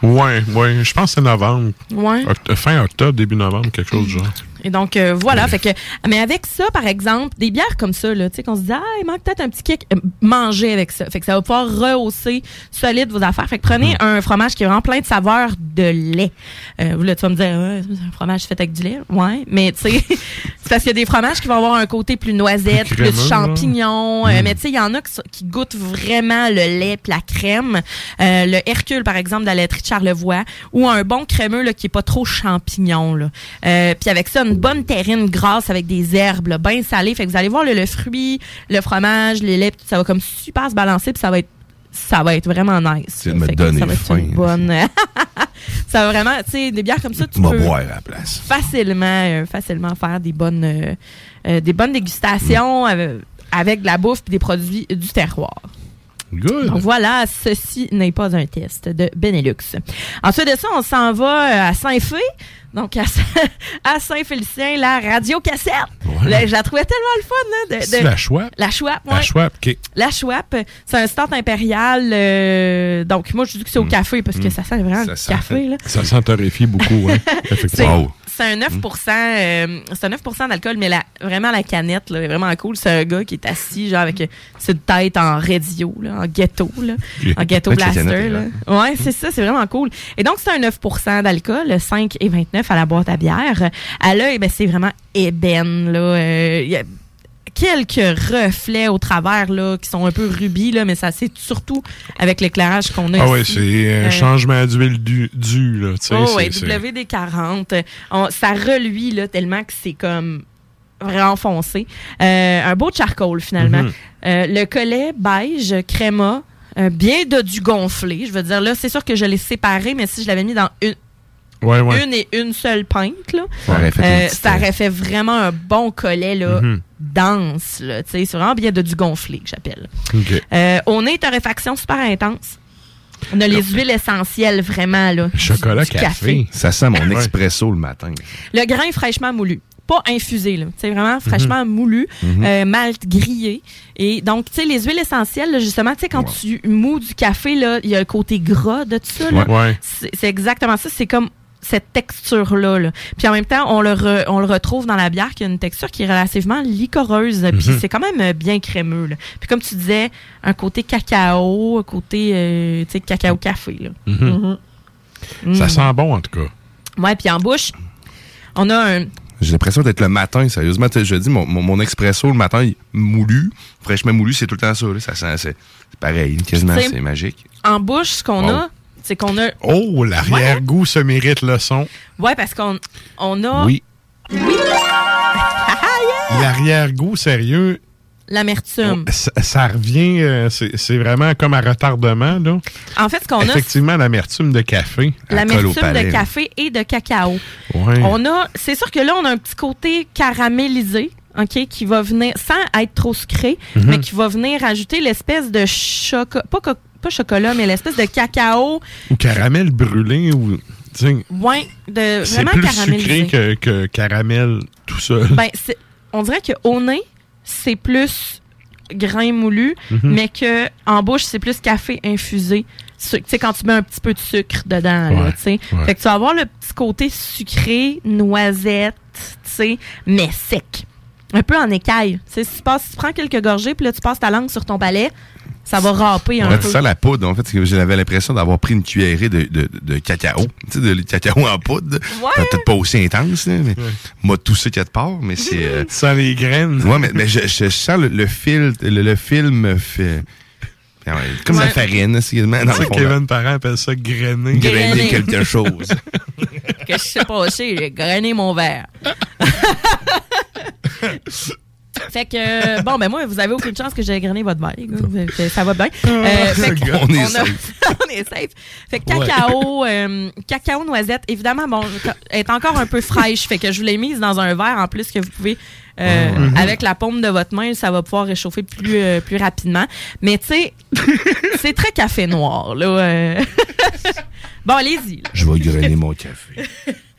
Oui, oui. Je pense que c'est novembre. Ouais. Oct- fin octobre, début novembre, quelque chose du genre. Et donc, euh, voilà. Oui. Fait que, mais avec ça, par exemple, des bières comme ça, là, tu sais, qu'on se dit, ah, il manque peut-être un petit kick. Mangez avec ça. Fait que ça va pouvoir rehausser solide vos affaires. Fait que prenez mm. un fromage qui est vraiment plein de saveurs de lait. Euh, là, tu vas me dire, ouais, c'est un fromage fait avec du lait. Ouais. Mais, tu sais, c'est parce qu'il y a des fromages qui vont avoir un côté plus noisette, crémeux, plus champignon. Mm. Euh, mais, tu sais, il y en a qui, qui goûtent vraiment le lait puis la crème. Euh, le Hercule, par exemple, de la laiterie de Charlevoix. Ou un bon crémeux, là, qui est pas trop champignon, là. Euh, puis avec ça, une bonne terrine grasse avec des herbes, là, bien salées. Fait que vous allez voir le, le fruit, le fromage, les laits, ça va comme super se balancer, puis ça va être, ça va être vraiment nice. C'est de me donner faim. Une bonne... ça va vraiment, tu sais, des bières comme ça, tu M'a peux boire à la place. facilement, euh, facilement faire des bonnes, euh, euh, des bonnes dégustations mm. euh, avec de la bouffe puis des produits du terroir. Good. Donc voilà, ceci n'est pas un test de Benelux. Ensuite de ça, on s'en va à Saint-Fé. Donc, à, à Saint-Félicien, la Radio Cassette. Ouais. Là, je la trouvais tellement le fun. Là, de, de, c'est la Schwap. La Schwap, oui. La Schwap, OK. La Schwap, c'est un stand impérial. Euh, donc, moi, je dis que c'est au mmh. café parce que mmh. ça sent vraiment ça le sent, café. Là. Ça sent torréfié beaucoup, hein. Effectivement. Wow. C'est un neuf pour cent, euh, c'est un neuf pour cent d'alcool, mais la, vraiment la canette, là, est vraiment cool. C'est un gars qui est assis, genre, avec une tête en radio, là, en ghetto, là, en ghetto blaster. Là. Ouais, c'est ça, c'est vraiment cool. Et donc, c'est un neuf pour cent d'alcool, cinq et vingt-neuf à la boîte à bière. À l'œil, ben, c'est vraiment ébène, là. Euh, y a quelques reflets au travers, là, qui sont un peu rubis, là, mais ça, c'est surtout avec l'éclairage qu'on a ah ici. Ah oui, c'est un euh, changement d'huile du, du là, tu sais. Oh oui, W D quarante. On, ça reluit, là, tellement que c'est comme vraiment foncé. Euh, un beau charcoal, finalement. Mm-hmm. Euh, le collet beige, créma, euh, bien de du gonflé. Je veux dire, là, c'est sûr que je l'ai séparé, mais si je l'avais mis dans une... Ouais, ouais. Une et une seule pinte, là. Ça aurait fait, euh, ça aurait fait vraiment un bon collet, là, mm-hmm. dense, là. Tu sais, c'est vraiment bien de du gonflé que j'appelle. Okay. Euh, on est une réfaction super intense. On a les huiles essentielles, vraiment, là. Chocolat, du, du café. café. Ça sent mon expresso le matin. Le grain fraîchement moulu. Pas infusé, là. C'est vraiment fraîchement mm-hmm. moulu, mm-hmm. euh, malt grillé. Et donc, tu sais, les huiles essentielles, là, justement, tu sais, quand ouais. tu mous du café, là, il y a le côté gras de tout ça, là. Ouais. Ouais. C'est, c'est exactement ça. C'est comme cette texture-là. Là. Puis en même temps, on le, re, on le retrouve dans la bière qui a une texture qui est relativement licoreuse. Mm-hmm. Puis c'est quand même bien crémeux. Là. Puis comme tu disais, un côté cacao, un côté euh, tu sais, cacao-café. Là. Mm-hmm. Mm-hmm. Ça mm. sent bon, en tout cas. Ouais, puis en bouche, on a un... J'ai l'impression d'être le matin, sérieusement. Je dis, mon, mon, mon expresso le matin, moulu, fraîchement moulu, c'est tout le temps ça. Là. Ça sent, c'est, c'est pareil, quasiment, c'est, c'est magique. En bouche, ce qu'on oh. a, c'est qu'on a... Oh, l'arrière-goût, ouais. se mérite le son. Ouais, parce qu'on on a... Oui. Oui. L'arrière-goût, sérieux... L'amertume. Ça, ça revient, euh, c'est, c'est vraiment comme à retardement, là. En fait, ce qu'on Effectivement, a... Effectivement, l'amertume de café. L'amertume palais, de café là. Et de cacao. Ouais. On a... C'est sûr que là, on a un petit côté caramélisé, OK, qui va venir, sans être trop sucré, mm-hmm. mais qui va venir ajouter l'espèce de chocolat... Pas, co- pas chocolat, mais l'espèce de cacao... Ou caramel brûlé, ou... Oui, de vraiment caramélisé. C'est plus sucré que, que caramel tout seul. Ben, c'est, on dirait qu'au nez... c'est plus grain moulu, mm-hmm. mais que en bouche, c'est plus café infusé. Tu sais, quand tu mets un petit peu de sucre dedans, ouais, tu sais. Ouais. Fait que tu vas avoir le petit côté sucré, noisette, tu sais, mais sec. Un peu en écaille. Tu sais, si tu passes, tu prends quelques gorgées, puis là, tu passes ta langue sur ton palais, ça va râper un peu. Ça, la poudre, en fait, j'avais l'impression d'avoir pris une cuillerée de, de, de cacao, tu sais, de, de cacao en poudre. Ouais. C'est peut-être pas aussi intense, là, mais m'a toussé quelque part, mais c'est... Euh... Tu sens les graines. Ouais, mais, mais je, je sens le, le fil, le, le film fait... Comme ouais. la farine, c'est quasiment... Tu sais, Kevin Parent appelle ça grainer. Grainer, grainer quelque chose. Qu'est-ce qui s'est passé? J'ai grainé mon verre. Fait que, euh, bon, ben moi, vous avez aucune chance que j'ai grainé votre verre, les gars. Ça va bien. Euh, fait que, on, on est a, safe. On est safe. Fait que cacao, ouais. euh, cacao noisette, évidemment, bon, elle est encore un peu fraîche. Fait que je vous l'ai mise dans un verre, en plus, que vous pouvez, euh, mm-hmm. avec la paume de votre main, ça va pouvoir réchauffer plus, euh, plus rapidement. Mais tu sais, c'est très café noir, là. Euh. Bon, allez-y. Là. Je vais grainer mon café.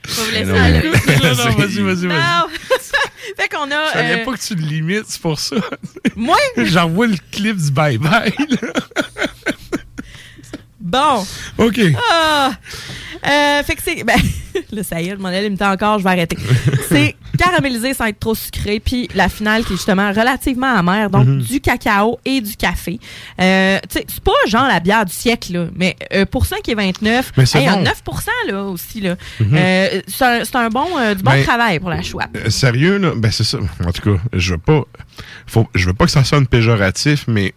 Faut vous laisser non, aller. Non, non, vas-y, vas-y, vas-y. Fait qu'on a... Je savais euh... pas que tu le limites, c'est pour ça. Moi? J'envoie le clip du bye-bye, là. Bon. OK. Ah. Euh, fait que c'est... Ben, là, ça y est, je m'en allais me temps encore, je vais arrêter. C'est caramélisé sans être trop sucré, puis la finale qui est justement relativement amère, donc mm-hmm. du cacao et du café. Euh, tu sais, c'est pas genre la bière du siècle, là, mais euh, pour ça qui est vingt-neuf, mais c'est hey, bon. neuf pour cent là, aussi, là. Mm-hmm. Euh, c'est, un, c'est un bon, euh, du bon ben, travail pour la Schwap. Euh, sérieux, là? Ben, c'est ça. En tout cas, je veux pas... Faut, je veux pas que ça sonne péjoratif, mais...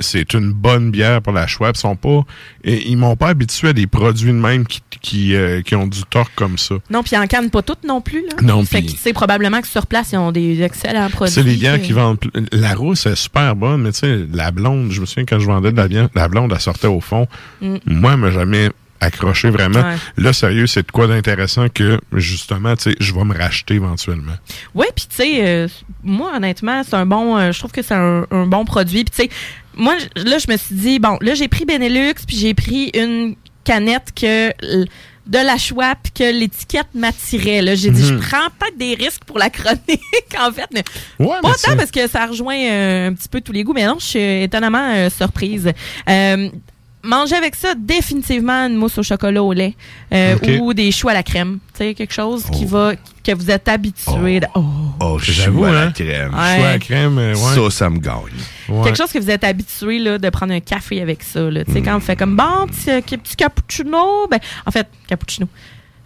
C'est une bonne bière pour la Schwab. Ils sont pas, ils m'ont pas habitué à des produits de même qui, qui, euh, qui ont du torque comme ça. Non, puis ils en cannent pas toutes non plus. Là. Non, fait pis... que, c'est probablement que sur place, ils ont des excellents produits. C'est les bières qui vendent... La rousse est super bonne, mais tu sais, la blonde, je me souviens quand je vendais de la bière, la blonde, elle sortait au fond. Mm. Moi, elle m'a jamais accroché vraiment. Ouais. Là, sérieux, c'est de quoi d'intéressant que, justement, tu sais, je vais me racheter éventuellement. Oui, puis tu sais, euh, moi, honnêtement, c'est un bon... Euh, je trouve que c'est un, un bon produit. Puis tu sais... Moi, là, je me suis dit, bon, là, j'ai pris Benelux, puis j'ai pris une canette que de la Schwap que l'étiquette m'attirait. Là. J'ai dit, mmh. je prends peut-être des risques pour la chronique, en fait. Mais ouais, pas autant, parce que ça rejoint euh, un petit peu tous les goûts, mais non, je suis étonnamment euh, surprise. Euh, manger avec ça, définitivement, une mousse au chocolat au lait euh, okay. ou des choux à la crème. Tu sais, quelque chose oh. qui va... que vous êtes habitué oh. oh. oh, j'avoue, à la crème. Ouais. Choux à la crème, ouais. Ça, ça me gagne. Ouais. Quelque chose que vous êtes habitué là, de prendre un café avec ça. Là. Mm. Quand on fait comme, bon, petit, petit cappuccino, ben, en fait, cappuccino,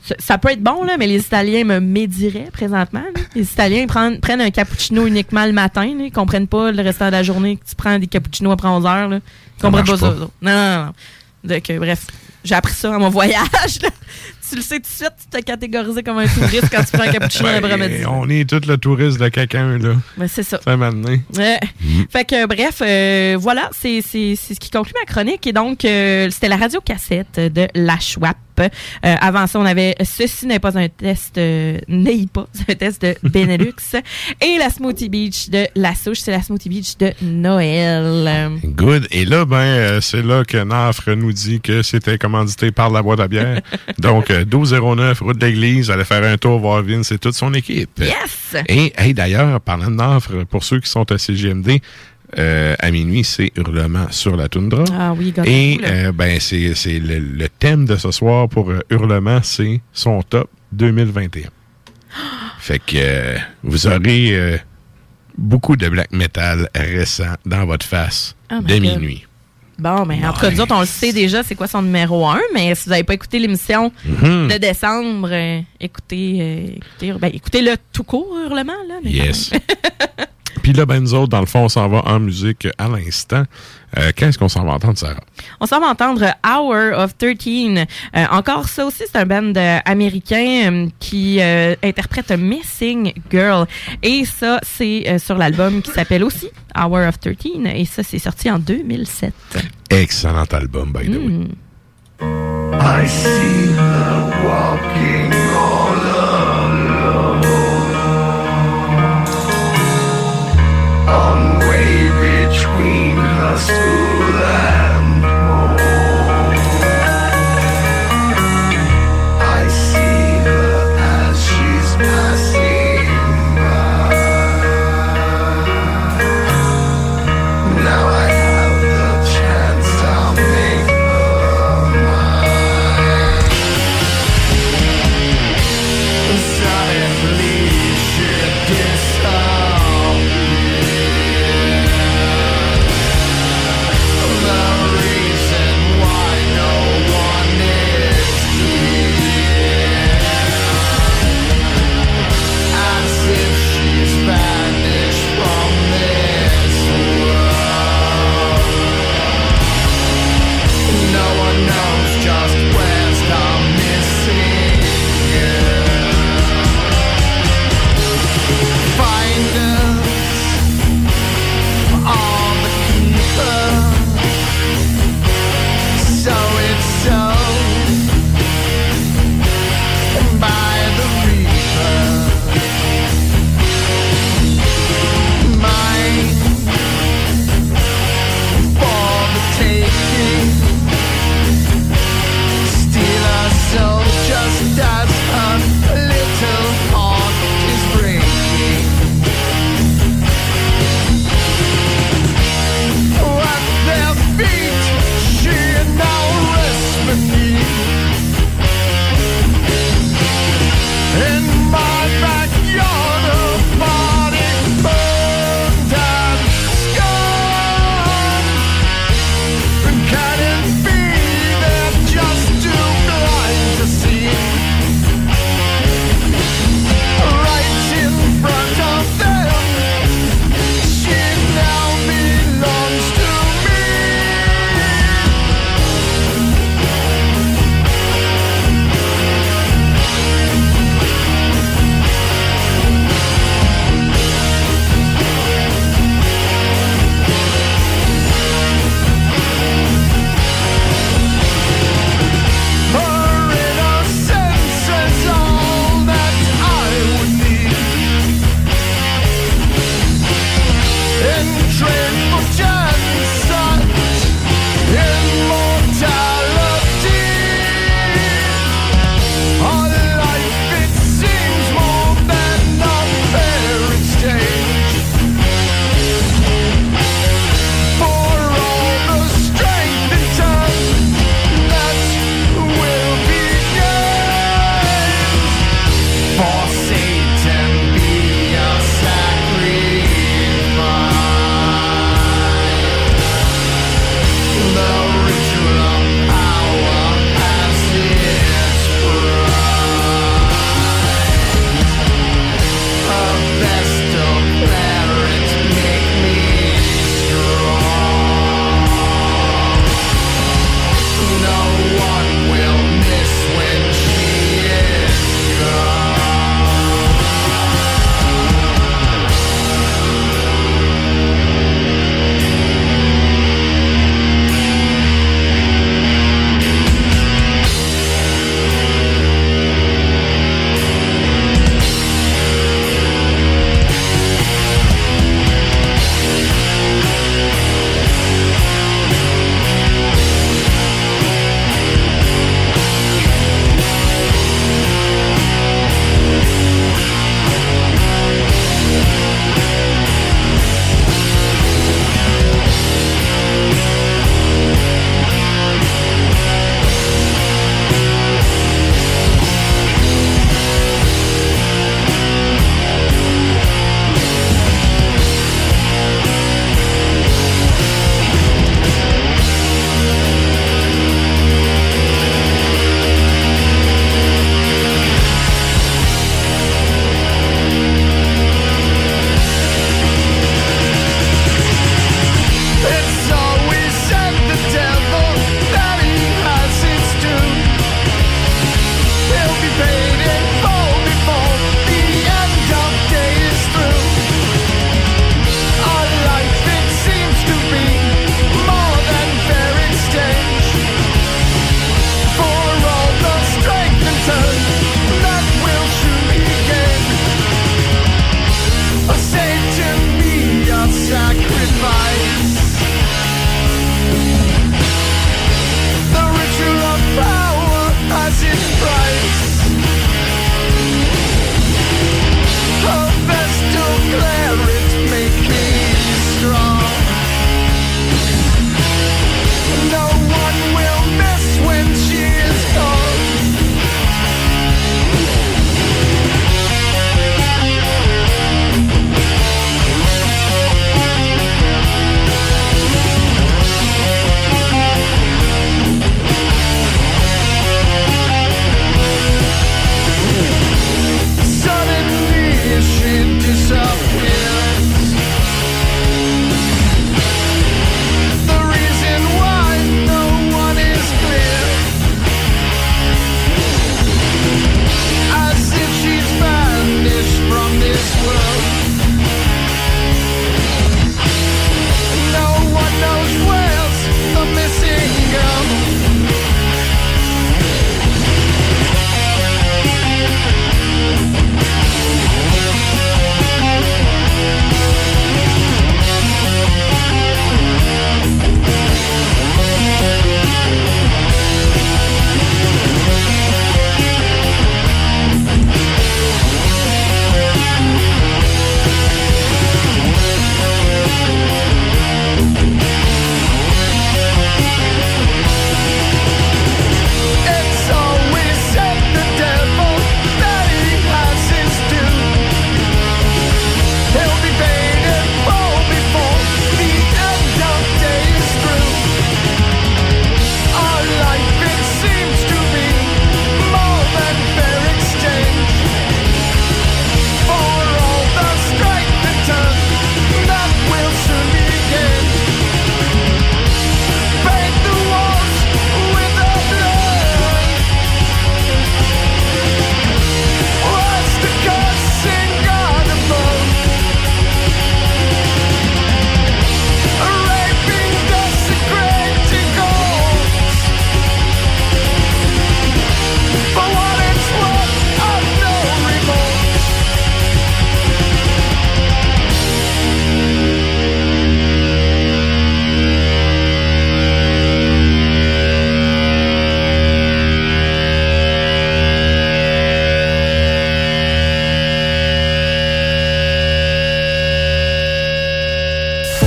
ça, ça peut être bon, là, mais les Italiens me médiraient présentement. Là. Les Italiens ils prennent, prennent un cappuccino uniquement le matin. Là. Ils ne comprennent pas le restant de la journée que tu prends des cappuccinos après onze heures. Là. Ils ne comprennent pas ça. Non, non, non. Donc, euh, bref. J'ai appris ça à mon voyage. Là. Tu le sais tout de suite, tu t'es catégorisé comme un touriste quand tu prends un cappuccino ben, après-midi. On est tous le touriste de quelqu'un, là. Ben, c'est ça. Ça m'a amené. Ouais. Mmh. Fait que, euh, bref, euh, voilà, c'est, c'est, c'est ce qui conclut ma chronique. Et donc, euh, c'était la radio cassette de La Schwap. Euh, avant ça, on avait Ceci n'est pas un test, euh, n'est pas un test de Benelux. Et la Smoothie Beach de La Souche, c'est la Smoothie Beach de Noël. Good. Et là, ben, euh, c'est là que Nafre nous dit que c'était commandité par la boîte à bière. Donc, euh, douze zéro neuf, route de l'église, allez faire un tour voir Vince et toute son équipe. Yes! Et hey, d'ailleurs, parlant de Nafre, pour ceux qui sont à C J M D, Euh, à minuit, c'est Hurlement sur la toundra. Ah oui, gars. Et euh, ben c'est c'est le, le thème de ce soir pour euh, Hurlement, c'est son top deux mille vingt et un. Fait que euh, vous aurez euh, beaucoup de black metal récent dans votre face oh dès minuit. Bon, mais en tout cas, nous autres, on le sait déjà, c'est quoi son numéro un, mais si vous n'avez pas écouté l'émission mm-hmm. de décembre, euh, écoutez, euh, écoutez, ben, écoutez-le tout court, hurlement, là. Yes. Puis là, ben, nous autres, dans le fond, on s'en va en musique à l'instant. Euh, qu'est-ce qu'on s'en va entendre, Sarah? On s'en va entendre Hour of treize. Euh, encore ça aussi, c'est un band américain euh, qui euh, interprète Missing Girl. Et ça, c'est euh, sur l'album qui s'appelle aussi Hour of treize. Et ça, c'est sorti en deux mille sept. Excellent album, by the way. I see her walking all alone, on way between her school and home. I see her as she's passing by. Now I have the chance, I'll make her mine.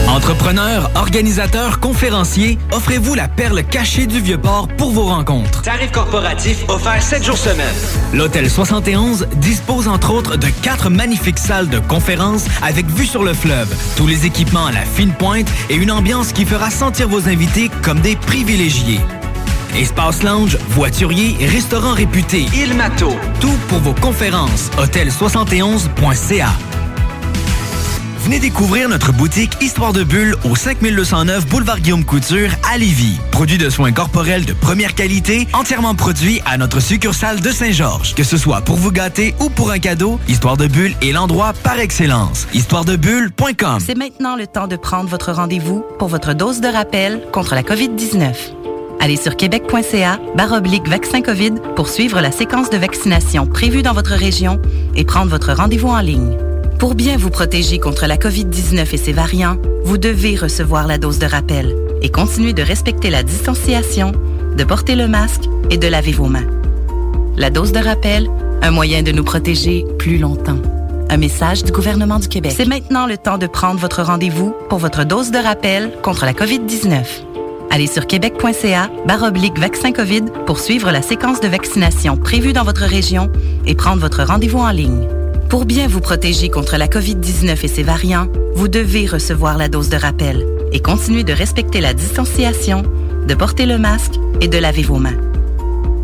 Entrepreneurs, organisateurs, conférenciers, offrez-vous la perle cachée du Vieux-Port pour vos rencontres. Tarifs corporatifs offerts sept jours semaine. L'Hôtel soixante et onze dispose entre autres de quatre magnifiques salles de conférences avec vue sur le fleuve, tous les équipements à la fine pointe et une ambiance qui fera sentir vos invités comme des privilégiés. Espace lounge, voiturier, restaurant réputé, Île Mato, tout pour vos conférences. hôtel soixante et onze point c a. Venez découvrir notre boutique Histoire de Bulle au cinq mille deux cent neuf Boulevard Guillaume Couture à Lévis. Produit de soins corporels de première qualité, entièrement produit à notre succursale de Saint-Georges. Que ce soit pour vous gâter ou pour un cadeau, Histoire de Bulle est l'endroit par excellence. histoire de bulle point com. C'est maintenant le temps de prendre votre rendez-vous pour votre dose de rappel contre la covid dix-neuf. Allez sur québec.ca, barre oblique vaccin COVID pour suivre la séquence de vaccination prévue dans votre région et prendre votre rendez-vous en ligne. Pour bien vous protéger contre la covid dix-neuf et ses variants, vous devez recevoir la dose de rappel et continuer de respecter la distanciation, de porter le masque et de laver vos mains. La dose de rappel, un moyen de nous protéger plus longtemps. Un message du gouvernement du Québec. C'est maintenant le temps de prendre votre rendez-vous pour votre dose de rappel contre la covid dix-neuf. Allez sur québec.ca, barre oblique vaccin COVID pour suivre la séquence de vaccination prévue dans votre région et prendre votre rendez-vous en ligne. Pour bien vous protéger contre la covid dix-neuf et ses variants, vous devez recevoir la dose de rappel et continuer de respecter la distanciation, de porter le masque et de laver vos mains.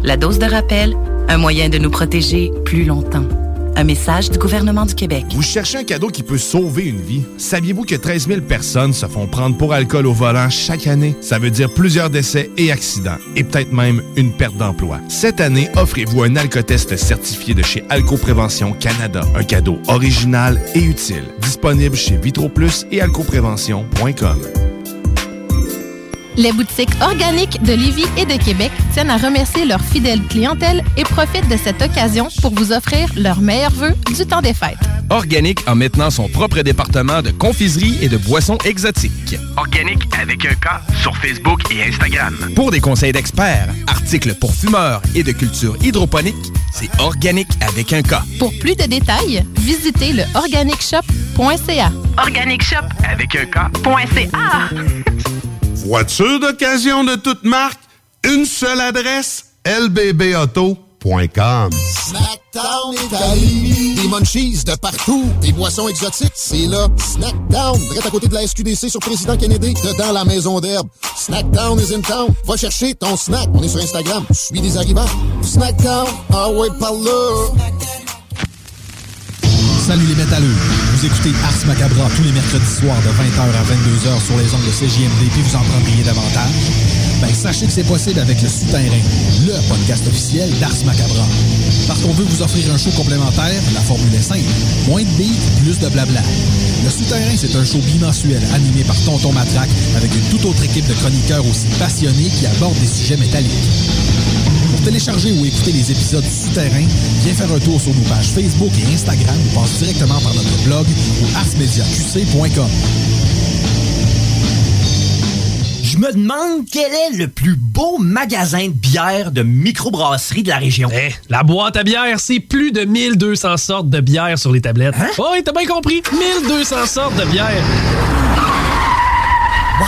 La dose de rappel, un moyen de nous protéger plus longtemps. Un message du gouvernement du Québec. Vous cherchez un cadeau qui peut sauver une vie? Saviez-vous que treize mille personnes se font prendre pour alcool au volant chaque année? Ça veut dire plusieurs décès et accidents, et peut-être même une perte d'emploi. Cette année, offrez-vous un alcotest certifié de chez Alcoprévention Canada. Un cadeau original et utile. Disponible chez VitroPlus et alcoprévention point com. Les boutiques organiques de Lévis et de Québec tiennent à remercier leur fidèle clientèle et profitent de cette occasion pour vous offrir leurs meilleurs vœux du temps des fêtes. Organique a maintenant son propre département de confiserie et de boissons exotiques. Organique avec un K sur Facebook et Instagram. Pour des conseils d'experts, articles pour fumeurs et de culture hydroponique, c'est Organique avec un K. Pour plus de détails, visitez le organic shop point c a. Organic Shop avec un K.ca. Voiture d'occasion de toute marque, une seule adresse, l b b auto point com. Snackdown Italie. Des munchies de partout, des boissons exotiques, c'est là. Snackdown, direct à côté de la S Q D C sur Président Kennedy, dedans la maison d'herbe. Snackdown is in town. Va chercher ton snack. On est sur Instagram. Je suis des arrivants. Snackdown, ah ouais, par là. Salut les métalleux. Vous écoutez Ars Macabra tous les mercredis soirs de vingt heures à vingt-deux heures sur les ondes de C J M D, puis vous en prendriez davantage. Ben, sachez que c'est possible avec le Souterrain, le podcast officiel d'Ars Macabra. Parce qu'on veut vous offrir un show complémentaire, la formule est simple. Moins de beats, plus de blabla. Le Souterrain, c'est un show bimensuel animé par Tonton Matraque avec une toute autre équipe de chroniqueurs aussi passionnés qui abordent des sujets métalliques. Pour télécharger ou écouter les épisodes du Souterrain, viens faire un tour sur nos pages Facebook et Instagram ou passe directement par notre blog au ars media q c point com. Je me demande quel est le plus beau magasin de bière de microbrasserie de la région. Eh, hey, la boîte à bière, c'est plus de mille deux cents sortes de bières sur les tablettes. Hein? Oh, t'as bien compris, mille deux cents sortes de bières. Wow!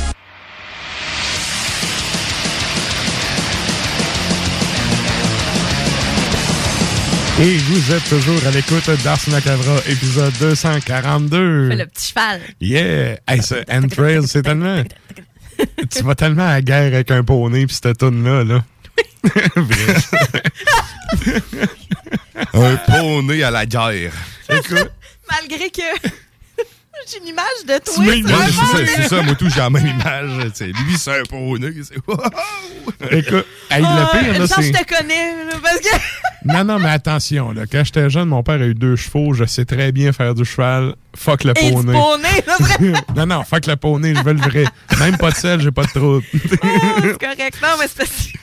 Et vous êtes toujours à l'écoute d'Ars Macabra, épisode deux cent quarante-deux. Fais le petit cheval. Yeah! Hey, ce Entrail, c'est tellement... tu vas tellement à la guerre avec un poney pis cette toune-là, là. Un poney à la guerre. Écoute. Malgré que... J'ai une image de toi. Oui, c'est, c'est, c'est ça, moi tout, j'ai la même image. T'sais. Lui, c'est un poney. C'est... Wow! Écoute, hey, oh, le pire, là, c'est... Je te connais, là, parce que... non, non, mais attention, là, quand j'étais jeune, mon père a eu deux chevaux, je sais très bien faire du cheval. Fuck le poney. Du poney là, vraiment? non, non, fuck le poney, je veux le vrai. Même pas de sel, j'ai pas de trouble. oh, c'est correct, non, mais c'est aussi...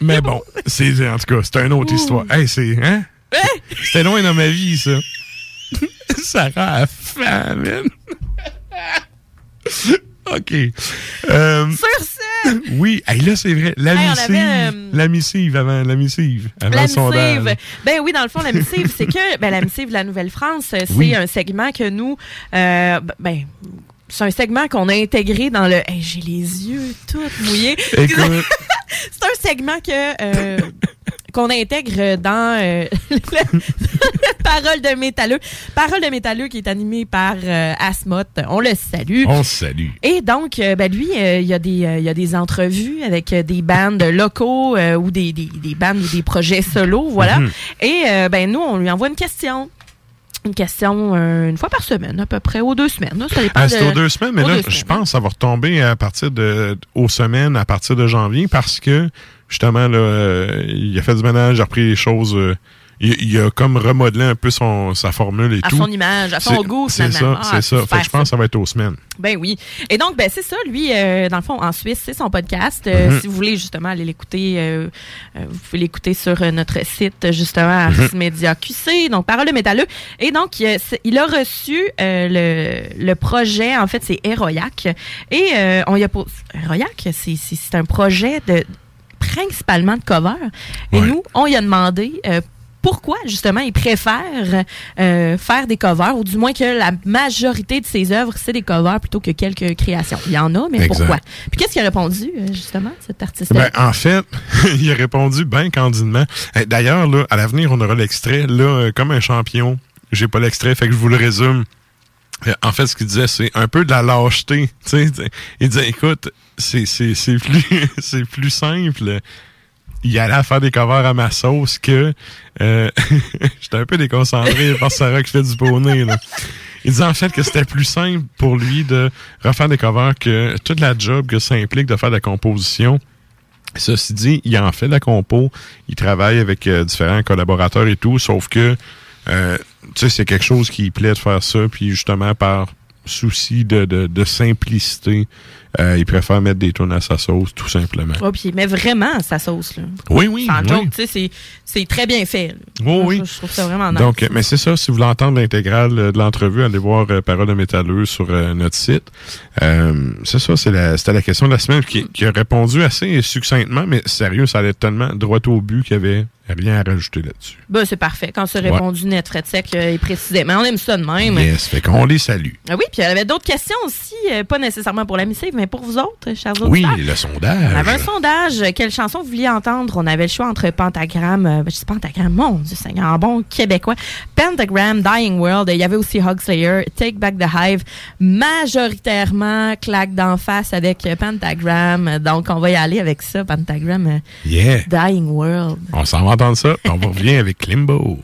Mais bon, c'est, en tout cas, c'est une autre Ouh. histoire. Hey, c'est... Hein? Hey? C'était loin dans ma vie, ça. Ça rend à faim, man. OK. Euh, Sur ça! Oui, hey, là, c'est vrai. La hey, missive. Avait, euh, la missive avant, la missive avant le sondage. Ben oui, dans le fond, la missive, c'est que ben, la missive de la Nouvelle-France, c'est oui. un segment que nous... Euh, ben, c'est un segment qu'on a intégré dans le... Hey, j'ai les yeux tout mouillés. Écoute. C'est un segment que... Euh, qu'on intègre dans euh, Parole de métalleux. Parole de métalleux qui est animée par euh, Asmoth. On le salue. On salue. Et donc, euh, ben lui, il euh, y, euh, y a des entrevues avec euh, des bandes locaux euh, ou des, des, des bandes ou des projets solos, voilà. Mm-hmm. Et euh, ben nous, on lui envoie une question. Une question euh, une fois par semaine, à peu près, aux deux semaines. Là, ça dépend ah, c'est de... aux deux semaines, mais aux là, je semaines. pense que ça va retomber à partir de, aux semaines, à partir de janvier, parce que justement, là, euh, il a fait du ménage, il a repris les choses. Euh, il, il a comme remodelé un peu son, sa formule et à tout. À son image, à son c'est, goût, finalement. C'est ça, ah, c'est ça. Fait que je pense que ça va être aux semaines. Ben oui. Et donc, ben c'est ça, lui, euh, dans le fond, en Suisse, c'est son podcast. Euh, mm-hmm. Si vous voulez, justement, aller l'écouter, euh, euh, vous pouvez l'écouter sur euh, notre site, justement, ars media q c, donc Parole de métalleux. Et donc, il, il a reçu euh, le, le projet, en fait, c'est Héroïac. Et euh, on y a... Pour... Héroïac, c'est, c'est, c'est un projet de... principalement de cover. Et ouais. nous, on y a demandé euh, pourquoi, justement, ils préfèrent euh, faire des covers, ou du moins que la majorité de ses œuvres, c'est des covers plutôt que quelques créations. Il y en a, mais exact. Pourquoi? Puis qu'est-ce qu'il a répondu, justement, cet artiste? Ben, en fait, il a répondu bien candidement. D'ailleurs, là, à l'avenir, on aura l'extrait. Là, comme un champion, j'ai pas l'extrait, fait que je vous le résume. En fait, ce qu'il disait, c'est un peu de la lâcheté. T'sais, t'sais. Il disait, écoute, c'est, c'est, c'est, plus, c'est plus simple. Il allait faire des covers à ma sauce que... Euh, j'étais un peu déconcentré par Sarah qui fait du poney. Là. Il disait en fait que c'était plus simple pour lui de refaire des covers que toute la job que ça implique de faire de la composition. Ceci dit, il en fait de la compo. Il travaille avec euh, différents collaborateurs et tout, sauf que... Euh, tu sais, c'est quelque chose qui plaît de faire ça, puis justement, par souci de, de, de simplicité, euh, il préfère mettre des tonnes à sa sauce, tout simplement. Oui, puis il met vraiment à sa sauce, là. Oui, oui, Sans oui. joke, tu sais, c'est, c'est très bien fait. Oui, oui. Je trouve ça vraiment nice. Donc, mais c'est ça, si vous voulez entendre l'intégrale de l'entrevue, allez voir euh, Parole de métalleux sur euh, notre site. Euh, c'est ça, c'est la, c'était la question de la semaine qui, qui a répondu assez succinctement, mais sérieux, ça allait tellement droit au but qu'il y avait Rien à rajouter là-dessus. Ben, c'est parfait. Quand c'est répondu ouais. net, frais de sec euh, et précisément. On aime ça de même. Yes, fait qu'on euh, les salue. Ah oui, puis il y avait d'autres questions aussi, euh, pas nécessairement pour la missive, mais pour vous autres, chers auditeurs. Oui, le sondage. On avait un sondage. Quelle chanson vous vouliez entendre? On avait le choix entre Pentagram, euh, je dis Pentagram, mon Dieu Seigneur, bon québécois. Pentagram, Dying World. Il y avait aussi Hogslayer, Take Back the Hive. Majoritairement, claque d'en face avec Pentagram. Donc, on va y aller avec ça, Pentagram. Euh, yeah. Dying World. On s'en va entendre ça, on vous revient avec Klimbo.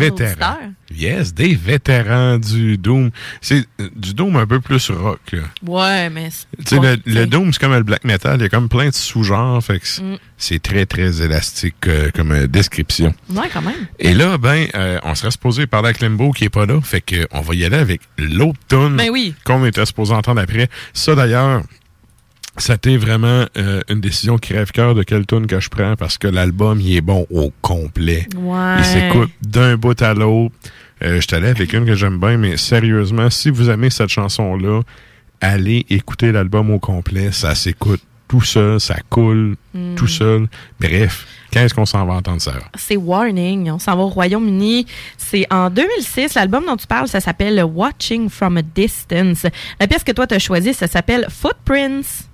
Vétérans. Yes, des vétérans du Doom. C'est du Doom un peu plus rock. Là. Ouais, mais... Tu sais, le, le Doom, c'est comme le black metal. Il y a comme plein de sous-genres. Fait que mm. c'est très, très élastique euh, comme description. Ouais, quand même. Et là, ben, euh, on serait supposé parler à Klimbo qui n'est pas là. Fait qu'on va y aller avec l'autre tune ben oui. qu'on était supposé entendre après. Ça, d'ailleurs... c'était vraiment euh, une décision crève-cœur de quelle tune que je prends parce que l'album, il est bon au complet. Ouais. Il s'écoute d'un bout à l'autre. Euh, je t'allais avec une que j'aime bien, mais sérieusement, si vous aimez cette chanson-là, allez écouter l'album au complet. Ça s'écoute tout seul, ça coule mm. tout seul. Bref, quand est-ce qu'on s'en va entendre ça? C'est Warning. On s'en va au Royaume-Uni. C'est en deux mille six. L'album dont tu parles, ça s'appelle Watching from a Distance. La pièce que toi, t'as choisie, ça s'appelle Footprints.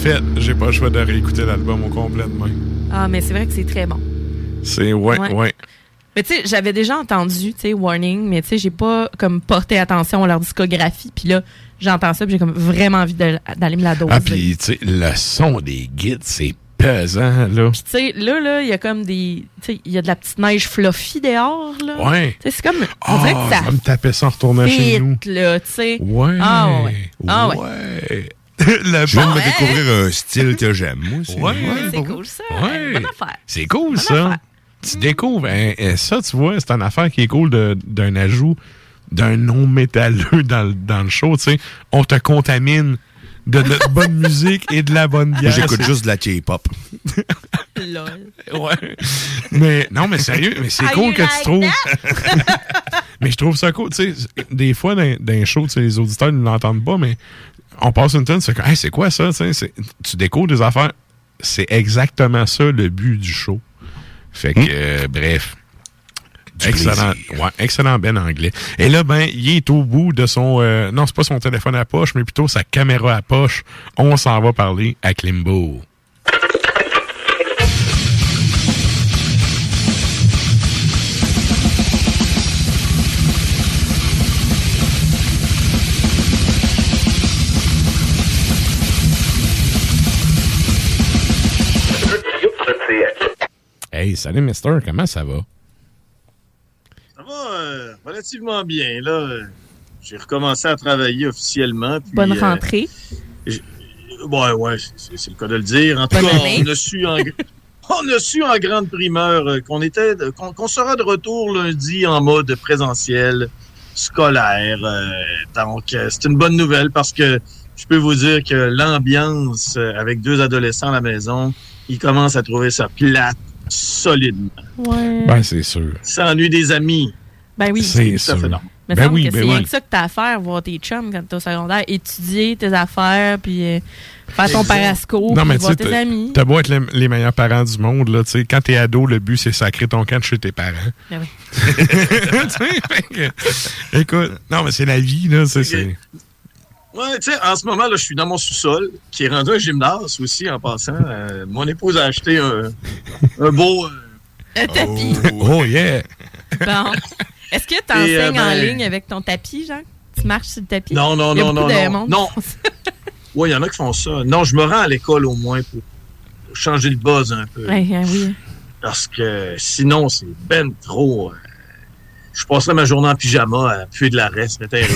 fait, j'ai pas le choix de réécouter l'album au complet demain. Ah, mais c'est vrai que c'est très bon. C'est ouais, ouais. ouais. Mais tu sais, j'avais déjà entendu, tu sais, Warning, mais tu sais, j'ai pas comme porté attention à leur discographie. Puis là, j'entends ça, puis j'ai comme vraiment envie de, d'aller me la doser. Ah, puis tu sais, le son des guides, c'est pesant, là. Puis tu sais, là, là, il y a comme des... Tu sais, il y a de la petite neige fluffy dehors, là. Ouais. Tu sais, c'est comme... On dirait oh, que ça... Je vais me taper ça en retournant chez nous. Là, tu sais. Ouais. Ah ouais. Ah ouais. ouais. La je viens de me découvrir hein? un style que j'aime, moi aussi. Ouais, ouais, c'est cool, ça. Ouais. Bonne affaire. C'est cool, bonne ça. Affaire. Tu découvres, hein, ça, tu vois, c'est une affaire qui est cool de, d'un ajout d'un nom métalleux dans, dans le show, tu sais. On te contamine de la bonne musique et de la bonne bière. J'écoute juste de la K-pop. Lol. Ouais. Mais, non, mais sérieux, mais c'est Are cool que like tu trouves. Mais je trouve ça cool, tu sais. Des fois, dans, dans les shows, les auditeurs ne l'entendent pas, mais on passe une tonne, c'est comme, hey, c'est quoi ça? C'est, tu découvres des affaires. C'est exactement ça le but du show. Fait que, mmh. euh, bref. Du excellent. Plaisir. Ouais, excellent Ben anglais. Et là, ben, il est au bout de son. Euh, non, c'est pas son téléphone à poche, mais plutôt sa caméra à poche. On s'en va parler à Klimbo. Hey, salut Mister, comment ça va? Ça va euh, relativement bien, là. Euh, j'ai recommencé à travailler officiellement. Puis, bonne rentrée. Euh, ouais, ouais, c'est, c'est le cas de le dire. En tout cas, on a, su en, on a su en grande primeur euh, qu'on était, qu'on, qu'on sera de retour lundi en mode présentiel scolaire. Euh, donc, euh, c'est une bonne nouvelle parce que je peux vous dire que l'ambiance euh, avec deux adolescents à la maison, ils commencent à trouver ça plate. Solidement. Ouais. Ben, c'est sûr. S'ennuie des amis. Ben oui. C'est ça. Fait non. Mais ben oui, que ben c'est rien oui. que ça que t'as à faire, voir tes chums quand t'es au secondaire, étudier tes affaires, puis euh, faire exact. Ton parasco, non, puis voir tes amis. T'as beau être les, les meilleurs parents du monde, là, tu sais, quand t'es ado, le but, c'est sacrer ton camp chez tes parents. Ben oui. que, écoute, non, mais c'est la vie, là, c'est... c'est... Ouais, tu sais, en ce moment, là, je suis dans mon sous-sol, qui est rendu un gymnase aussi, en passant. Euh, mon épouse a acheté un, un beau... Euh... Un tapis. Oh, oh yeah! Bon. Est-ce que tu enseignes euh, ben... en ligne avec ton tapis, Jean? Tu marches sur le tapis? Non, non, non, non, non. Non. Oui, il y en a qui font ça. Non, je me rends à l'école au moins pour changer le buzz un peu. Oui, oui. Parce que sinon, c'est ben trop... Euh... Je passerais ma journée en pyjama à puer de la reste, mais t'es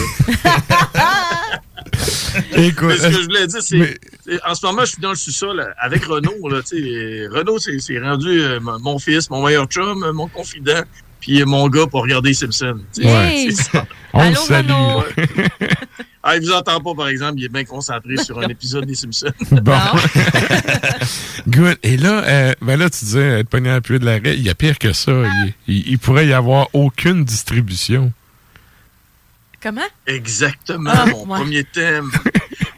Écoute, mais ce que je voulais dire, c'est, mais... c'est en ce moment, je suis dans le sous-sol avec Renaud. Là, Renaud, c'est, c'est rendu euh, mon fils, mon meilleur chum, mon confident, puis mon gars pour regarder Simpson. Ouais. C'est ça. On Allô, salue. Renaud. Ah, il vous entend pas, par exemple. Il est bien concentré sur un épisode des Simpsons. Bon. Good. Et là, euh, ben là, tu disais, être pogné à puer de l'arrêt, il y a pire que ça. Ah. Il, il, il pourrait y avoir aucune distribution. Comment? Exactement, ah, mon ouais. premier thème.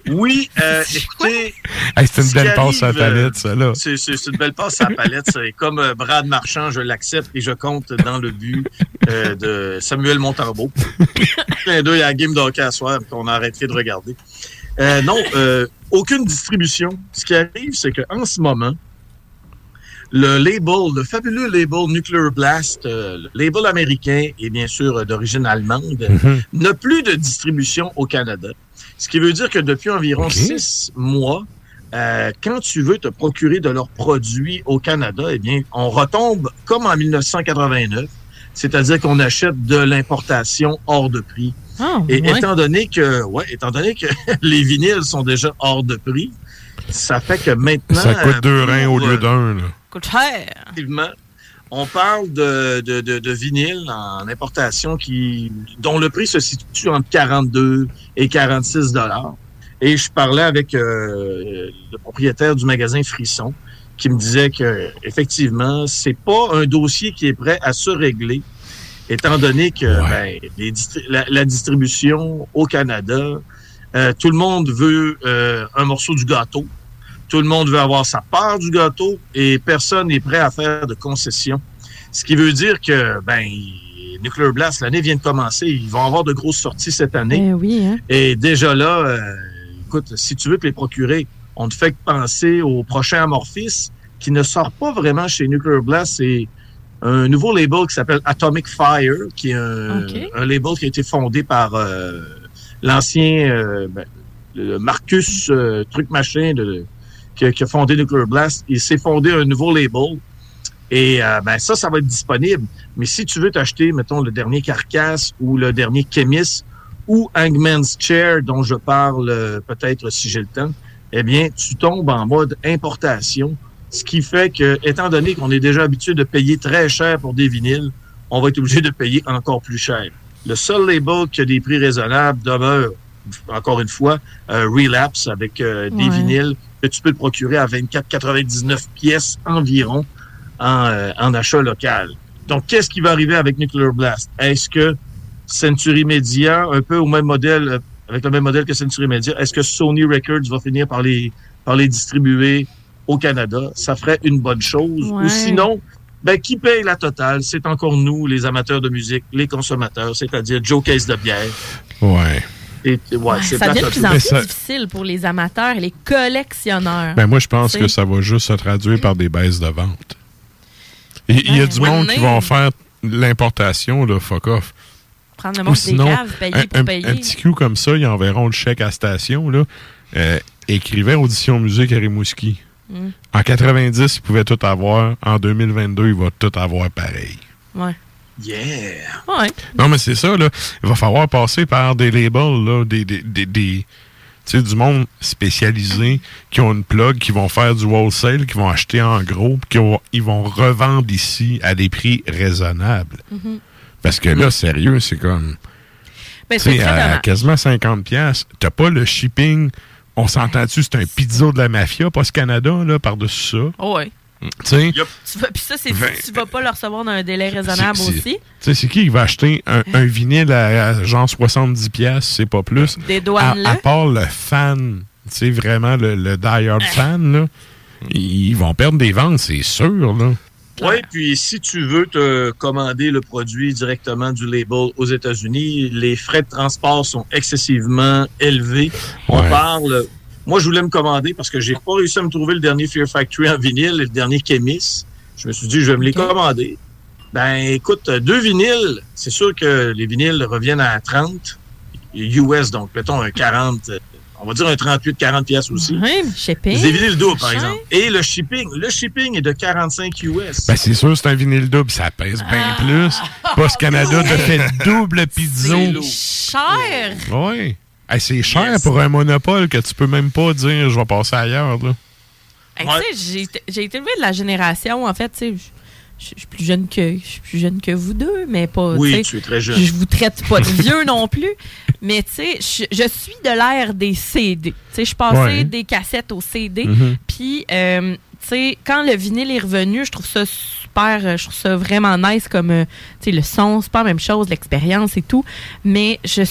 Oui, euh, écoutez... Hey, c'est, une ce arrive, à palette, ça, là. C'est, c'est, c'est une belle passe à la palette, ça. C'est une belle passe à la palette. Comme euh, Brad Marchand, je l'accepte et je compte dans le but euh, de Samuel Montembeault. Plein d'eux, il y a la game d'hockey à soir qu'on a arrêté de regarder. Euh, non, euh, aucune distribution. Ce qui arrive, c'est qu'en ce moment, le label, le fabuleux label Nuclear Blast, euh, le label américain et bien sûr euh, d'origine allemande, mm-hmm. n'a plus de distribution au Canada. Ce qui veut dire que depuis environ okay. six mois, euh, quand tu veux te procurer de leurs produits au Canada, eh bien, on retombe comme en dix-neuf cent quatre-vingt-neuf, c'est-à-dire qu'on achète de l'importation hors de prix. Oh, et ouais. étant donné que, ouais, étant donné que les vinyles sont déjà hors de prix, ça fait que maintenant... Ça coûte deux pour, reins au lieu d'un, là. Effectivement, on parle de, de, de, de vinyle en importation qui, dont le prix se situe entre quarante-deux et quarante-six dollars. Et je parlais avec euh, le propriétaire du magasin Frisson qui me disait que effectivement, c'est pas un dossier qui est prêt à se régler, étant donné que ouais. ben, les, la, la distribution au Canada, euh, tout le monde veut euh, un morceau du gâteau. Tout le monde veut avoir sa part du gâteau et personne n'est prêt à faire de concessions. Ce qui veut dire que, ben, Nuclear Blast, l'année vient de commencer. Ils vont avoir de grosses sorties cette année. Eh oui, hein? Et déjà là, euh, écoute, si tu veux te les procurer, on te fait que penser au prochain Amorphis, qui ne sort pas vraiment chez Nuclear Blast. C'est un nouveau label qui s'appelle Atomic Fire, qui est un, okay. un label qui a été fondé par euh, l'ancien euh, ben, le Marcus euh, truc machin de, qui, qui a fondé Nuclear Blast. Il s'est fondé un nouveau label. Et euh, ben ça, ça va être disponible. Mais si tu veux t'acheter, mettons, le dernier Carcass ou le dernier Chemis ou Hangman's Chair, dont je parle euh, peut-être si j'ai le temps, eh bien, tu tombes en mode importation. Ce qui fait que, étant donné qu'on est déjà habitué de payer très cher pour des vinyles, on va être obligé de payer encore plus cher. Le seul label qui a des prix raisonnables demeure, encore une fois, euh, Relapse, avec euh, des ouais. vinyles que tu peux te procurer à vingt-quatre quatre-vingt-dix-neuf pièces environ. En, euh, en achat local. Donc, qu'est-ce qui va arriver avec Nuclear Blast? Est-ce que Century Media, un peu au même modèle, euh, avec le même modèle que Century Media, est-ce que Sony Records va finir par les, par les distribuer au Canada? Ça ferait une bonne chose. Ouais. Ou sinon, ben, qui paye la totale? C'est encore nous, les amateurs de musique, les consommateurs, c'est-à-dire Joe Case de bière. Ouais. Et, ouais, ouais, c'est ça devient de plus en plus ça... difficile pour les amateurs et les collectionneurs. Ben, moi, je pense c'est... que ça va juste se traduire par des baisses de vente. Il y a du monde qui vont faire l'importation, là, fuck off. Prendre le monde des caves, payer pour payer. Un petit coup comme ça, ils enverront le chèque à station, là. Euh, écrivait Audition Musique à Rimouski. Mm. En quatre-vingt-dix, ils pouvaient tout avoir. En deux mille vingt-deux, ils vont tout avoir pareil. Ouais. Yeah! Ouais. Non, mais c'est ça, là. Il va falloir passer par des labels, là, des... des, des, des tu sais, du monde spécialisé qui ont une plug, qui vont faire du wholesale, qui vont acheter en gros, puis qu'ils vont revendre ici à des prix raisonnables. Mm-hmm. Parce que là, sérieux, c'est comme... Ben, c'est à, à quasiment cinquante dollars, t'as pas le shipping. On s'entend-tu, c'est un pizzo de la mafia, pas ce Canada, là, par-dessus ça. Oh oui. T'sais, yep. Tu vas, puis ça, c'est, ben, tu vas pas le recevoir dans un délai raisonnable c'est, c'est, aussi. T'sais, c'est qui qui va acheter un, un vinyle à, à genre soixante-dix dollars, c'est pas plus. Des douanes à, à part le fan, t'sais, vraiment le, le die-hard fan, là, ils vont perdre des ventes, c'est sûr. Oui, puis si tu veux te commander le produit directement du label aux États-Unis, les frais de transport sont excessivement élevés. On ouais. parle... Moi, je voulais me commander parce que j'ai pas réussi à me trouver le dernier Fear Factory en vinyle et le dernier Chemis. Je me suis dit, je vais me les commander. Ben, écoute, deux vinyles, c'est sûr que les vinyles reviennent à trente U S, donc, mettons un quarante, on va dire un trente-huit quarante pièces aussi. Oui, shipping. Des vinyles doubles, par exemple. Et le shipping. Le shipping est de quarante-cinq U S. Ben, c'est sûr, c'est un vinyle double, ça pèse bien ah. plus. Post Canada te fait double pizzo. C'est cher. Oui. Hey, c'est cher yes. pour un monopole que tu peux même pas dire je vais passer ailleurs. Là. Hey, ouais. j'ai, j'ai été élevé de la génération, en fait, tu sais, je suis plus jeune que je suis plus jeune que vous deux, mais pas. Oui, tu es très jeune. Je vous traite pas de vieux non plus. Mais tu sais, je suis de l'ère des C D. Tu sais, je passais ouais. des cassettes aux C D. Mm-hmm. Puis euh, tu sais, quand le vinyle est revenu, je trouve ça super, je trouve ça vraiment nice comme tu sais, le son, c'est pas la même chose, l'expérience et tout. Mais je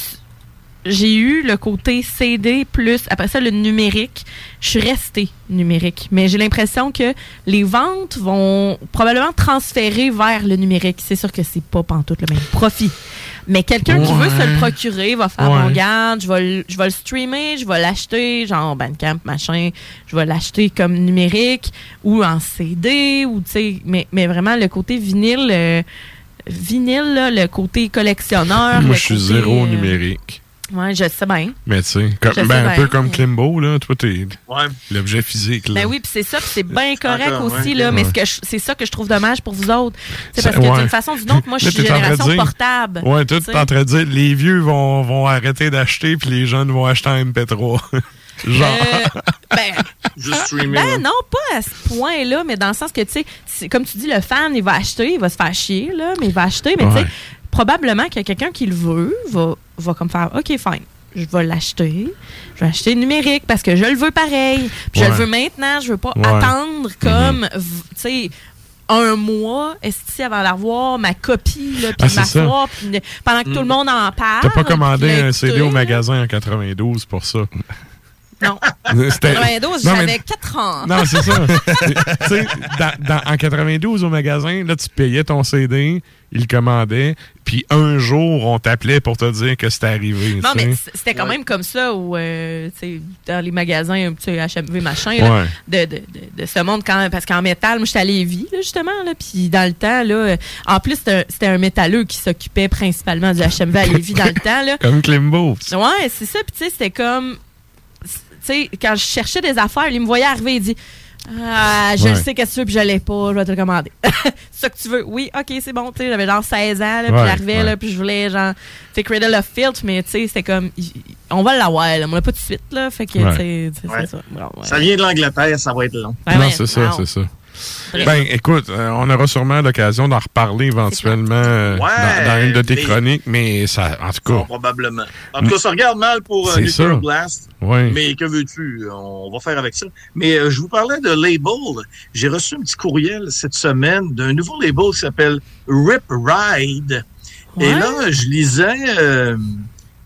J'ai eu le côté C D plus, après ça, le numérique. Je suis restée numérique. Mais j'ai l'impression que les ventes vont probablement transférer vers le numérique. C'est sûr que c'est pas pantoute le même profit. Mais quelqu'un ouais. qui veut se le procurer va faire ouais. mon garde, je vais, je vais le streamer, je vais l'acheter, genre Bandcamp, machin. Je vais l'acheter comme numérique ou en C D. ou tu sais, mais, mais vraiment, le côté vinyle, euh, vinyle là, le côté collectionneur. Moi, je suis zéro euh, numérique. Oui, je sais bien. Mais tu sais, ben, sais ben, un peu comme Klimbo, là, toi, t'es ouais. l'objet physique. Là. Ben oui, puis c'est ça, puis c'est bien correct encore, aussi, ouais. là, mais ouais. ce que je, c'est ça que je trouve dommage pour vous autres. C'est parce que ouais. d'une façon ou d'une autre, moi, je suis génération dire, portable. Oui, toi, t'es en train de dire, les vieux vont, vont arrêter d'acheter, puis les jeunes vont acheter un M P trois. Genre. Euh, ben, juste streamer. Ben non, pas à ce point-là, mais dans le sens que, tu sais, comme tu dis, le fan, il va acheter, il va se faire chier, là, mais il va acheter, mais ouais. tu sais. Probablement que quelqu'un qui le veut va, va comme faire « OK, fine, je vais l'acheter. Je vais acheter numérique parce que je le veux pareil. Puis ouais. je le veux maintenant. Je veux pas ouais. attendre comme, mm-hmm. tu sais, un mois est-ce avant d'avoir ma copie, là, puis ah, m'asseoir, puis pendant que mm. tout le monde en parle. T'as pas commandé un C D au magasin en quatre-vingt-douze pour ça. Non. quatre-vingt-douze, j'avais quatre ans. Non, c'est ça. Tu sais, en quatre-vingt-douze, au magasin, là, tu payais ton C D, il le commandait, puis un jour, on t'appelait pour te dire que c'était arrivé. Non, t'sais. Mais c'était quand ouais. même comme ça, où, euh, tu sais, dans les magasins, tu sais, H M V, machin, ouais. là, de, de, de, de ce monde, quand, parce qu'en métal, moi, j'étais à Lévis, là, justement, là, puis dans le temps, là, en plus, c'était un, c'était un métalleux qui s'occupait principalement du H M V à Lévis dans le temps, là. Comme Klimbo. Ouais, c'est ça, puis tu sais, c'était comme... Tu sais, quand je cherchais des affaires, il me voyait arriver, il dit ah, je ouais. le sais qu'est-ce que tu veux, puis je l'ai pas, je vais te le commander. C'est ça que tu veux. Oui, ok, c'est bon. Tu sais, j'avais genre seize ans, là, ouais, puis j'arrivais, ouais. là, puis je voulais, genre, tu sais, Cradle of Filth, mais tu sais, c'était comme, on va l'avoir, là, on l'a pas tout de suite, là, fait que, ouais. tu sais, ouais. c'est ça. Bon, ouais. Ça vient de l'Angleterre, ça va être long. Ouais, non, c'est non. ça, c'est ça. Ben, écoute, euh, on aura sûrement l'occasion d'en reparler éventuellement euh, ouais, dans, dans une de tes chroniques, mais ça, en tout cas... Non, probablement. En tout cas, ça regarde mal pour euh, Nuclear Blast, ouais. mais que veux-tu? On va faire avec ça. Mais euh, je vous parlais de label. J'ai reçu un petit courriel cette semaine d'un nouveau label qui s'appelle Rip Ride. Ouais. Et là, je lisais euh,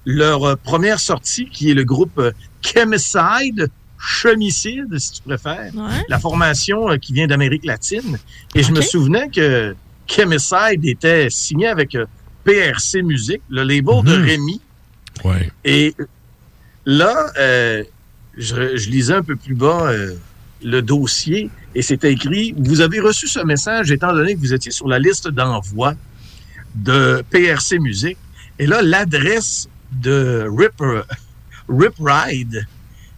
leur première sortie, qui est le groupe Chemicide, Chemicide, si tu préfères, ouais. la formation euh, qui vient d'Amérique latine. Et okay. je me souvenais que Chemicide était signé avec euh, P R C Music, le label mmh. de Rémi. Ouais. Et là, euh, je, je lisais un peu plus bas euh, le dossier et c'était écrit « Vous avez reçu ce message étant donné que vous étiez sur la liste d'envoi de P R C Music. » Et là, l'adresse de Rip, Rip Ride...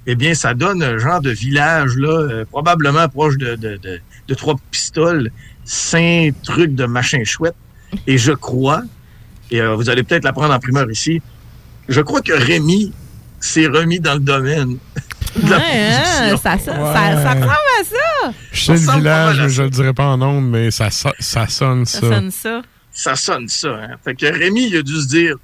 Eh bien, ça donne un genre de village, là, euh, probablement proche de, de, de, de Trois-Pistoles, Saint-Truc de machin chouette. Et je crois, et euh, vous allez peut-être la prendre en primeur ici, je crois que Rémi s'est remis dans le domaine de la ouais, hein, ça, ça, ouais. ça, ça ressemble à ça. Je sais le village, je ne le dirai pas en nombre, mais ça, ça, ça sonne ça. Ça sonne ça. Ça sonne ça. Hein. Fait que Rémi, il a dû se dire...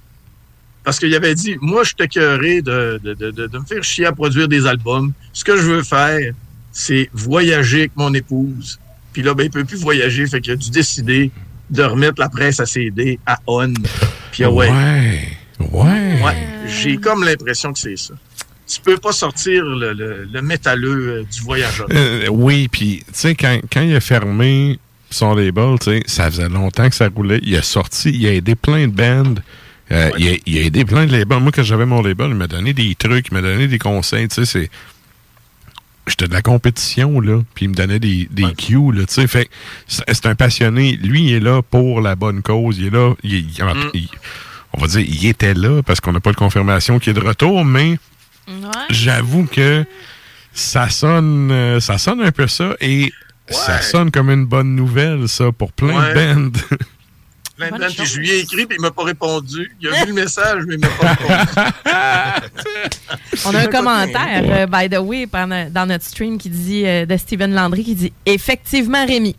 Parce qu'il avait dit, moi, je suis écœuré de, de, de, de, de me faire chier à produire des albums. Ce que je veux faire, c'est voyager avec mon épouse. Puis là, ben, il ne peut plus voyager. Fait qu'il a dû décider de remettre la presse à C D, à On. Puis ouais. Ouais. Ouais. ouais. J'ai comme l'impression que c'est ça. Tu peux pas sortir le, le, le métalleux du voyageur. Euh, oui, puis, tu sais, quand, quand il a fermé son label, tu sais, ça faisait longtemps que ça roulait. Il a sorti, il a aidé plein de bandes. Euh, ouais. il, a, il a aidé plein de labels. Moi, quand j'avais mon label, il m'a donné des trucs, il m'a donné des conseils. Tu sais, c'est... J'étais de la compétition, là. Puis il me donnait des, des ouais. cues, là. Tu sais, fait c'est un passionné. Lui, il est là pour la bonne cause. Il est là. Il, il, mm. il, on va dire, il était là parce qu'on n'a pas de confirmation qu'il est de retour, mais ouais. j'avoue que ça sonne, ça sonne un peu ça. Et ouais. ça sonne comme une bonne nouvelle, ça, pour plein ouais. de bands. Plein de temps, je lui ai écrit, puis il m'a pas répondu. Il a vu le message, mais il m'a pas répondu. On a un commentaire, euh, by the way, pendant, dans notre stream, qui dit euh, de Steven Landry, qui dit « Effectivement, Rémi. »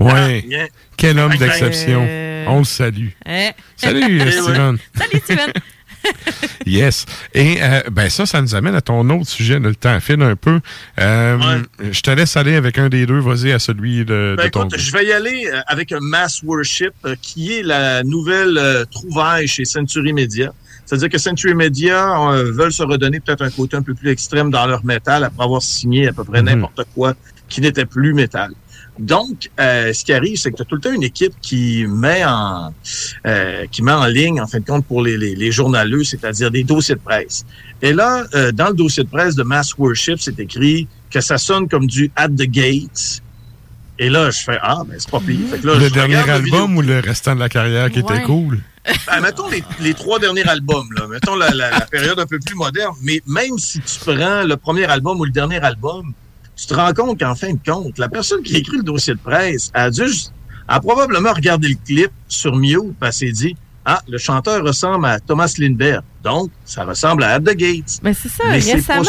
Ouais. Ah, yeah. Quel homme okay. d'exception. Euh... On le salue. Eh. Salut, eh, Steven. Ouais. Salut, Steven. Yes. Et euh, ben ça, ça nous amène à ton autre sujet. Le temps file un peu. Euh, ouais. Je te laisse aller avec un des deux. Vas-y à celui de, ben de ton... Écoute, je vais y aller avec Mass Worship, qui est la nouvelle euh, trouvaille chez Century Media. C'est-à-dire que Century Media euh, veulent se redonner peut-être un côté un peu plus extrême dans leur métal après avoir signé à peu près mmh. n'importe quoi qui n'était plus métal. Donc, euh, ce qui arrive, c'est que tu as tout le temps une équipe qui met en euh, qui met en ligne, en fin de compte, pour les, les, les journaleux, c'est-à-dire des dossiers de presse. Et là, euh, dans le dossier de presse de Mass Worship, c'est écrit que ça sonne comme du At the Gates. Et là, je fais « Ah, ben c'est pas pire. » Fait que là, le je dernier album ou le restant de la carrière qui ouais. était cool? Ben, mettons les, les trois derniers albums, là. Mettons la, la, la période un peu plus moderne. Mais même si tu prends le premier album ou le dernier album, tu te rends compte qu'en fin de compte, la personne qui a écrit le dossier de presse a dû, a probablement regardé le clip sur Mio, puis elle s'est dit, ah, le chanteur ressemble à Thomas Lindbergh, donc ça ressemble à At the Gates. Mais c'est ça, mais récemment,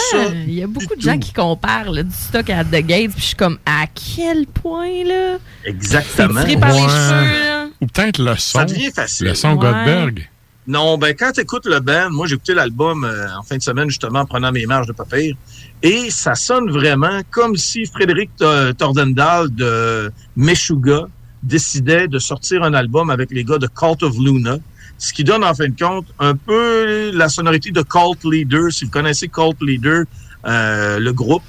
il y a beaucoup de gens tout. qui comparent là, du stock à At the Gates, puis je suis comme, à quel point, là? Exactement. C'est tiré par ouais. les cheveux, là. Ou peut-être le son. Ça devient facile. Le son ouais. Goldberg. Non, ben quand t'écoutes le band, moi j'ai écouté l'album euh, en fin de semaine justement en prenant mes marges de papier et ça sonne vraiment comme si Frédéric T- Tordendal de Meshuggah décidait de sortir un album avec les gars de Cult of Luna, ce qui donne en fin de compte un peu la sonorité de Cult Leader, si vous connaissez Cult Leader euh, le groupe,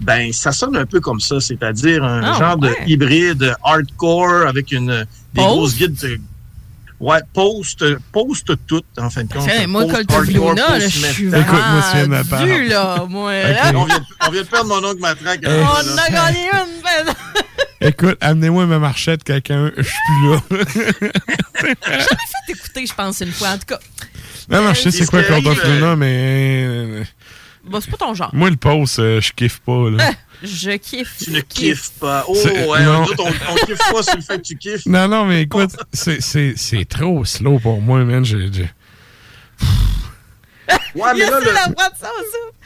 ben ça sonne un peu comme ça, c'est-à-dire un oh, genre ouais. de hybride hardcore avec une des post? grosses guides de, ouais post post tout en fin de compte. Tiens, moi Colt Vluna, je suis rendu, là, moi. Okay. on, vient, on vient de perdre mon oncle Matraque. On a gagné une peine. Écoute, amenez-moi ma marchette, quelqu'un, je suis plus là. J'avais fait écouter, je pense, une fois, en tout cas. La marchette, c'est quoi Colt Vluna, mais... Bah, c'est pas ton genre. Moi, le post, euh, je kiffe pas. Là. Je kiffe. Tu ne kiffes pas. Oh, ouais, non. On, on kiffe pas sur le fait que tu kiffes. Non, non, mais écoute, c'est, c'est, c'est trop slow pour moi, man. J'ai, j'ai... Ouais, mais là, le... la boîte, ça,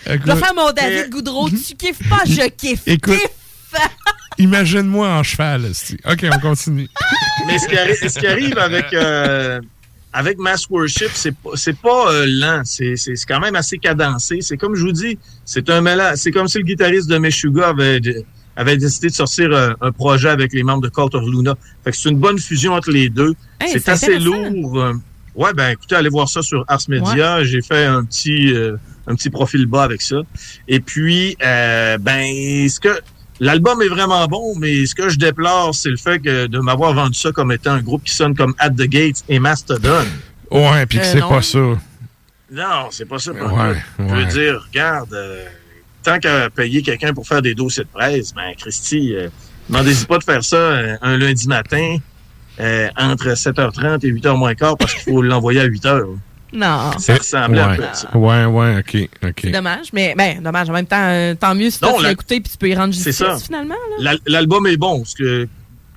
ça. Écoute... Je vais faire mon David mais... Goudreau. Tu kiffes pas, je kiffe. Écoute, kiffe. Imagine-moi en cheval. Là, OK, on continue. Mais ce qui, arri- ce qui arrive avec... Euh... Avec Mass Worship, c'est pas, c'est pas euh, lent, c'est, c'est c'est quand même assez cadencé. C'est comme je vous dis, c'est un mélange. C'est comme si le guitariste de Meshuggah avait avait décidé de sortir un, un projet avec les membres de Cult of Luna. Fait que c'est une bonne fusion entre les deux. Hey, c'est, c'est assez lourd. Euh, ouais, ben écoutez, allez voir ça sur Ars Media. Ouais. J'ai fait un petit euh, un petit profil bas avec ça. Et puis euh, ben ce que l'album est vraiment bon, mais ce que je déplore, c'est le fait que de m'avoir vendu ça comme étant un groupe qui sonne comme At the Gates et Mastodon. Ouais, puis que c'est euh, pas ça. Non, c'est pas ça. Ouais, ouais. Je veux dire, regarde, euh, tant qu'à payer quelqu'un pour faire des dossiers de presse, ben Christy, euh, demandez-y pas de faire ça euh, un lundi matin euh, entre sept heures trente et huit heures moins quart parce qu'il faut l'envoyer à huit heures. Non. Ça ressemblait ouais. un peu à ça. Ouais, ouais, OK, OK. C'est dommage, mais ben, dommage. En même temps, euh, tant mieux si non, toi, tu l'as écouté et tu peux y rendre justice, c'est ça. Finalement. Là. La, l'album est bon, parce que,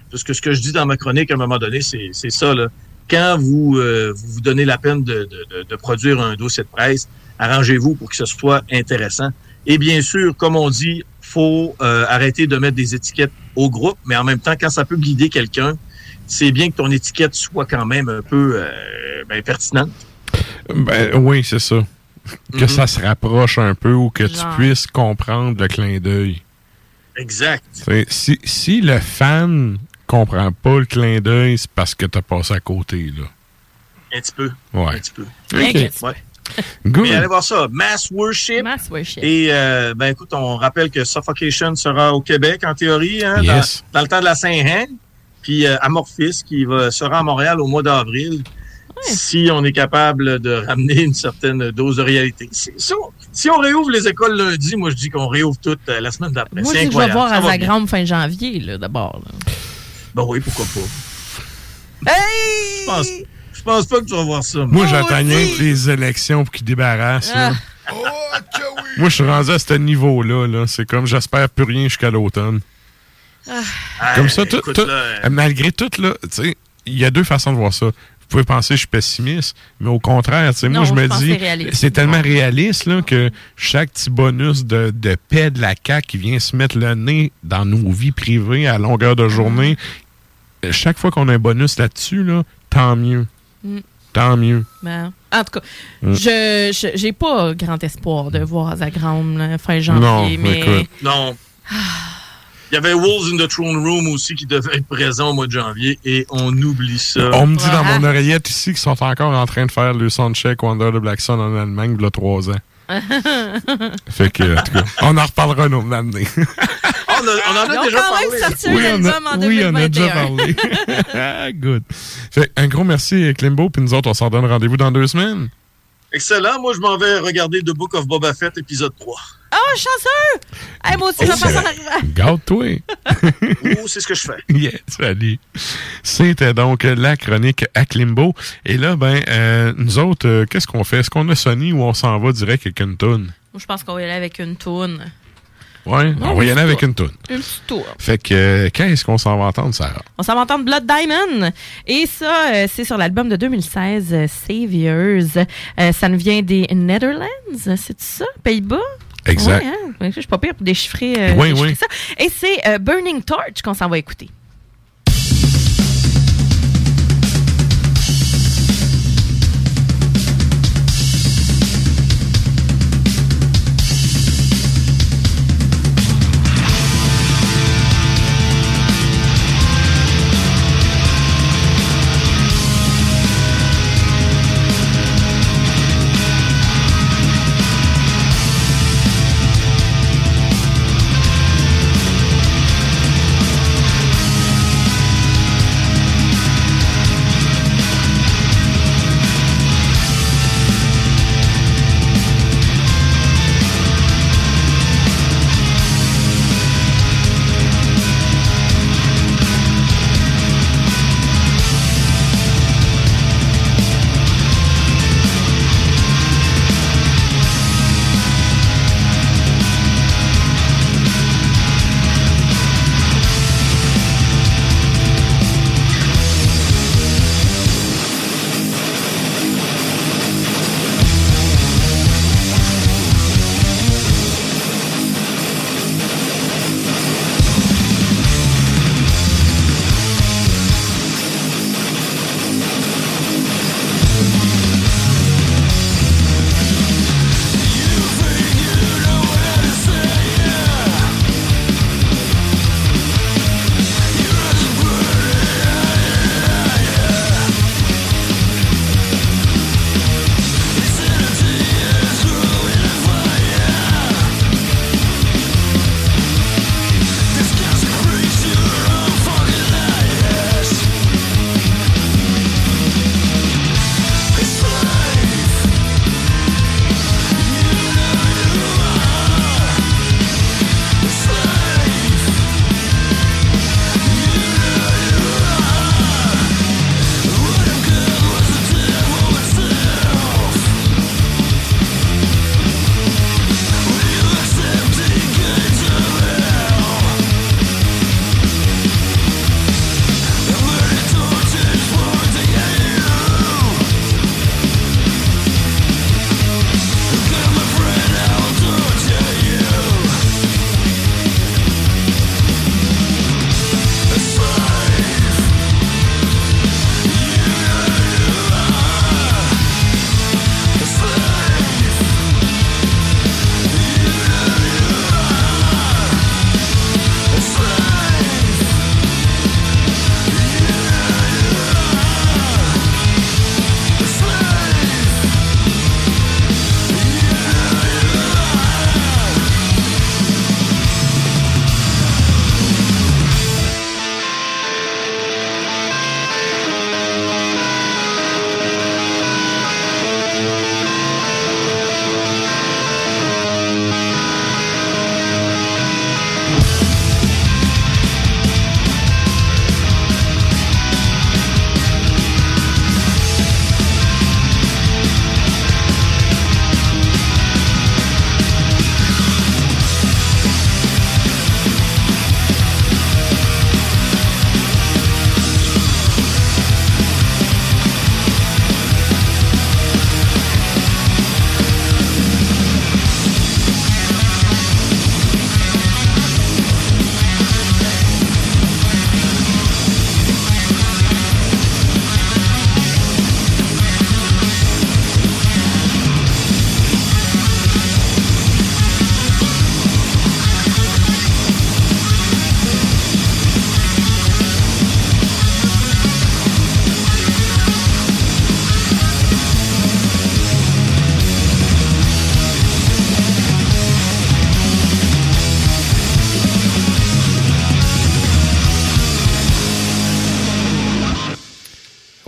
parce que ce que je dis dans ma chronique, à un moment donné, c'est, c'est ça. Là. Quand vous, euh, vous vous donnez la peine de, de, de, de produire un dossier de presse, arrangez-vous pour que ce soit intéressant. Et bien sûr, comme on dit, faut euh, arrêter de mettre des étiquettes au groupe, mais en même temps, quand ça peut guider quelqu'un, c'est bien que ton étiquette soit quand même un peu euh, ben, pertinente. Ben oui, c'est ça. Que mm-hmm. ça se rapproche un peu ou que genre. Tu puisses comprendre le clin d'œil. Exact. Si, si le fan comprend pas le clin d'œil, c'est parce que t'as passé à côté, là. Un petit peu. Ouais. Un petit peu. Okay. Okay. Ouais. Good. Mais allez voir ça. Mass Worship. Mass Worship. Et, euh, ben écoute, on rappelle que Suffocation sera au Québec, en théorie, hein, yes. dans, dans le temps de la Saint-Hen. Puis euh, Amorphis, qui va, sera à Montréal au mois d'avril. Ouais. Si on est capable de ramener une certaine dose de réalité. C'est ça. Si on réouvre les écoles lundi, moi, je dis qu'on réouvre toutes euh, la semaine d'après. Moi, c'est je vais voir à Zagram fin janvier, là, d'abord. Là. Ben oui, pourquoi pas. Hey! Je pense, je pense pas que tu vas voir ça. Moi, moi j'attends que les élections pour qu'ils débarrassent. Ah. Là. Oh, okay, oui. Moi, je suis rendu à ce niveau-là. Là. C'est comme, j'espère plus rien jusqu'à l'automne. Ah. Comme hey, ça, tout, écoute, tout, là, malgré tout, là, tu sais, il y a deux façons de voir ça. Vous pouvez penser que je suis pessimiste, mais au contraire, non, moi, je me dis, c'est, c'est tellement réaliste là, que chaque petit bonus de, de paix de la C A Q qui vient se mettre le nez dans nos vies privées à longueur de journée, chaque fois qu'on a un bonus là-dessus, là, tant mieux. Mm. Tant mieux. Ben, en tout cas, mm. je, je j'ai pas grand espoir de voir Zagram là, fin janvier. Non, mais... écoute. Non. Il y avait Wolves in the Throne Room aussi qui devait être présent au mois de janvier et on oublie ça. On me dit voilà. dans mon oreillette ici qu'ils sont encore en train de faire le soundcheck Wonder de Black Sun en Allemagne il y a trois ans. Fait que, en tout cas, on en reparlera une autre année. On, a, on en a déjà parlé. Oui, on a, oui, on a déjà parlé. Good. Fait, un gros merci Klimbo, puis nous autres, on s'en donne rendez-vous dans deux semaines. Excellent. Moi, je m'en vais regarder The Book of Boba Fett, épisode trois. Ah, oh, chanceux! Hey, moi aussi, je vais passer en arrivant. Garde-toi! Oh, c'est ce que je fais. Yes, salut. C'était donc la chronique à Klimbo. Et là, ben, euh, nous autres, euh, qu'est-ce qu'on fait? Est-ce qu'on a Sony ou on s'en va direct avec une toune? Moi, je pense qu'on va y aller avec une toune. Ouais, non, on va y aller avec une toune. Une petite toune. Fait que, euh, quand est-ce qu'on s'en va entendre, Sarah? On s'en va entendre Blood Diamond. Et ça, euh, c'est sur l'album de deux mille seize, euh, Saviors. Euh, ça nous vient des Netherlands, c'est ça? Pays-Bas? Exact. Ouais, hein? Je suis pas pire pour déchiffrer, euh, oui, déchiffrer oui. ça. Et c'est euh, Burning Torch qu'on s'en va écouter.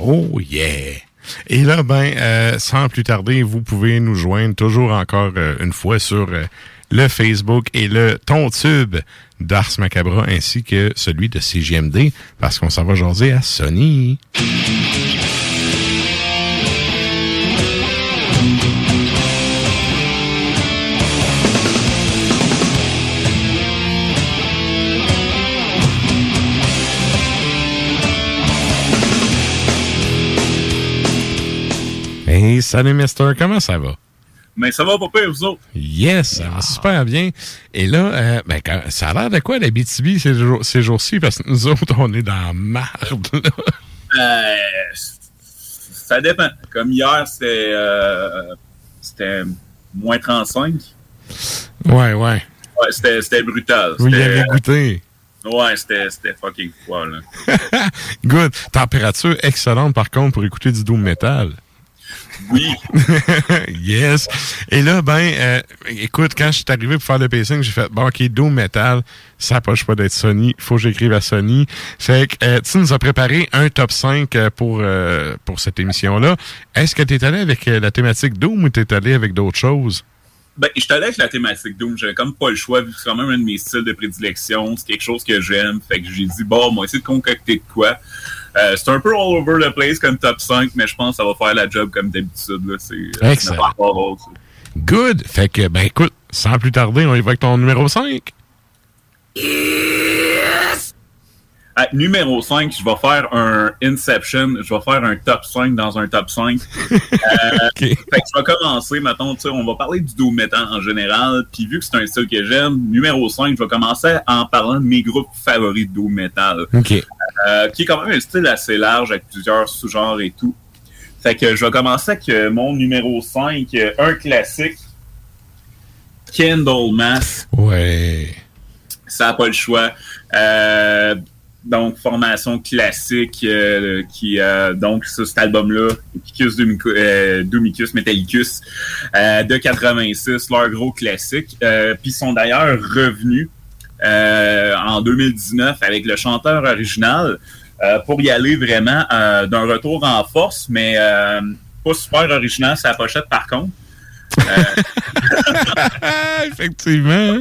Oh yeah! Et là, ben, euh, sans plus tarder, vous pouvez nous joindre toujours encore euh, une fois sur euh, le Facebook et le Tontube d'Ars Macabra ainsi que celui de C J M D parce qu'on s'en va jaser à Sony. Hey, salut Mister, comment ça va? Mais ça va pas pire, vous autres? Yes, ça va ah. super bien. Et là, euh, ben, quand, ça a l'air de quoi la B T B ces, jours, ces jours-ci? Parce que nous autres, on est dans la marde. euh, ça dépend. Comme hier, c'était, euh, c'était moins trente-cinq. Ouais, ouais. ouais c'était, c'était brutal. Vous y avez goûté. Ouais, c'était, c'était fucking quoi, là. Good. Température excellente, par contre, pour écouter du doom metal. Oui. Yes. Et là, ben, euh, écoute, quand je suis arrivé pour faire le pacing, j'ai fait, bon, OK, doom metal, ça n'approche pas d'être Sony, faut que j'écrive à Sony. Fait que, euh, tu nous as préparé un top cinq pour, euh, pour cette émission-là. Est-ce que tu es allé avec la thématique doom ou tu es allé avec d'autres choses? Ben, je suis allé avec la thématique doom. J'avais comme pas le choix, vu que c'est quand même un de mes styles de prédilection. C'est quelque chose que j'aime. Fait que j'ai dit, bon, moi, essayer de concocter de quoi. Euh, c'est un peu all over the place comme top cinq, mais je pense que ça va faire la job comme d'habitude. Là. C'est, excellent. C'est pas mal, c'est... Good! Fait que, ben écoute, sans plus tarder, on y va avec ton numéro cinq. Yes! À, numéro cinq, je vais faire un Inception. Je vais faire un top cinq dans un top cinq. euh, okay. Fait que je vais commencer, mettons, tu sais, on va parler du doom metal en général. Puis vu que c'est un style que j'aime, numéro cinq, je vais commencer en parlant de mes groupes favoris de doom metal. OK. Euh, qui est quand même un style assez large avec plusieurs sous-genres et tout. Fait que je vais commencer avec euh, mon numéro cinq, euh, un classique, Candlemass. Ouais. Ça n'a pas le choix. Euh, donc, formation classique euh, qui, euh, donc, sur cet album-là, Epicus, Domicu, euh, Domicus, Metallicus, euh, de quatre-vingt-six, leur gros classique. Euh, Puis ils sont d'ailleurs revenus Euh, en deux mille dix-neuf avec le chanteur original euh, pour y aller vraiment euh, d'un retour en force, mais euh, pas super original sa pochette par contre. Euh... Effectivement.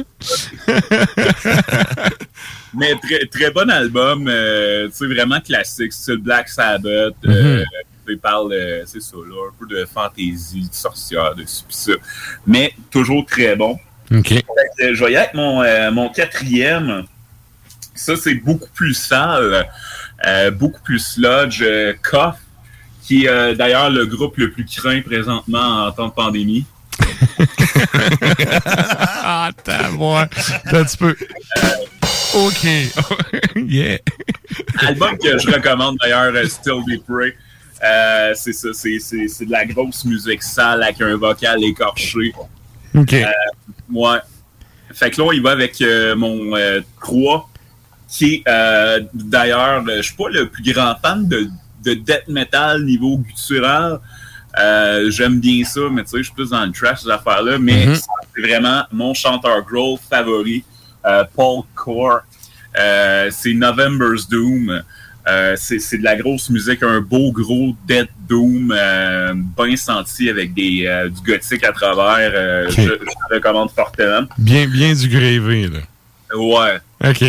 Mais très, très bon album, euh, tu sais, vraiment classique, style Black Sabbath. Mm-hmm. Euh, il parle, euh, c'est ça, là, un peu de fantaisie, de sorcière, de ci pis ça. Mais toujours très bon. Okay. Euh, je vais y aller avec mon, euh, mon quatrième. Ça, c'est beaucoup plus sale, euh, beaucoup plus sludge. Euh, Coff, qui est euh, d'ailleurs le groupe le plus craint présentement en temps de pandémie. Ah, t'as moi. T'as un petit peu. OK. Yeah. Album que je recommande d'ailleurs, uh, Still Be Prey. Euh, c'est ça, c'est, c'est, c'est de la grosse musique sale avec un vocal écorché. OK. Euh, ouais. Fait que là, il va avec euh, mon euh, trois, qui est euh, d'ailleurs, je suis pas le plus grand fan de, de death metal niveau guttural. Euh, j'aime bien ça, mais tu sais, je suis plus dans le trash, ces affaires-là. Mais mm-hmm. c'est vraiment mon chanteur growth favori, euh, Paul Core. Euh, c'est November's Doom. Euh, c'est, c'est de la grosse musique, un beau gros death doom, euh, bien senti avec des, euh, du gothique à travers. Euh, okay. je, je recommande fortement. Bien, bien du grévé, là. Ouais. OK.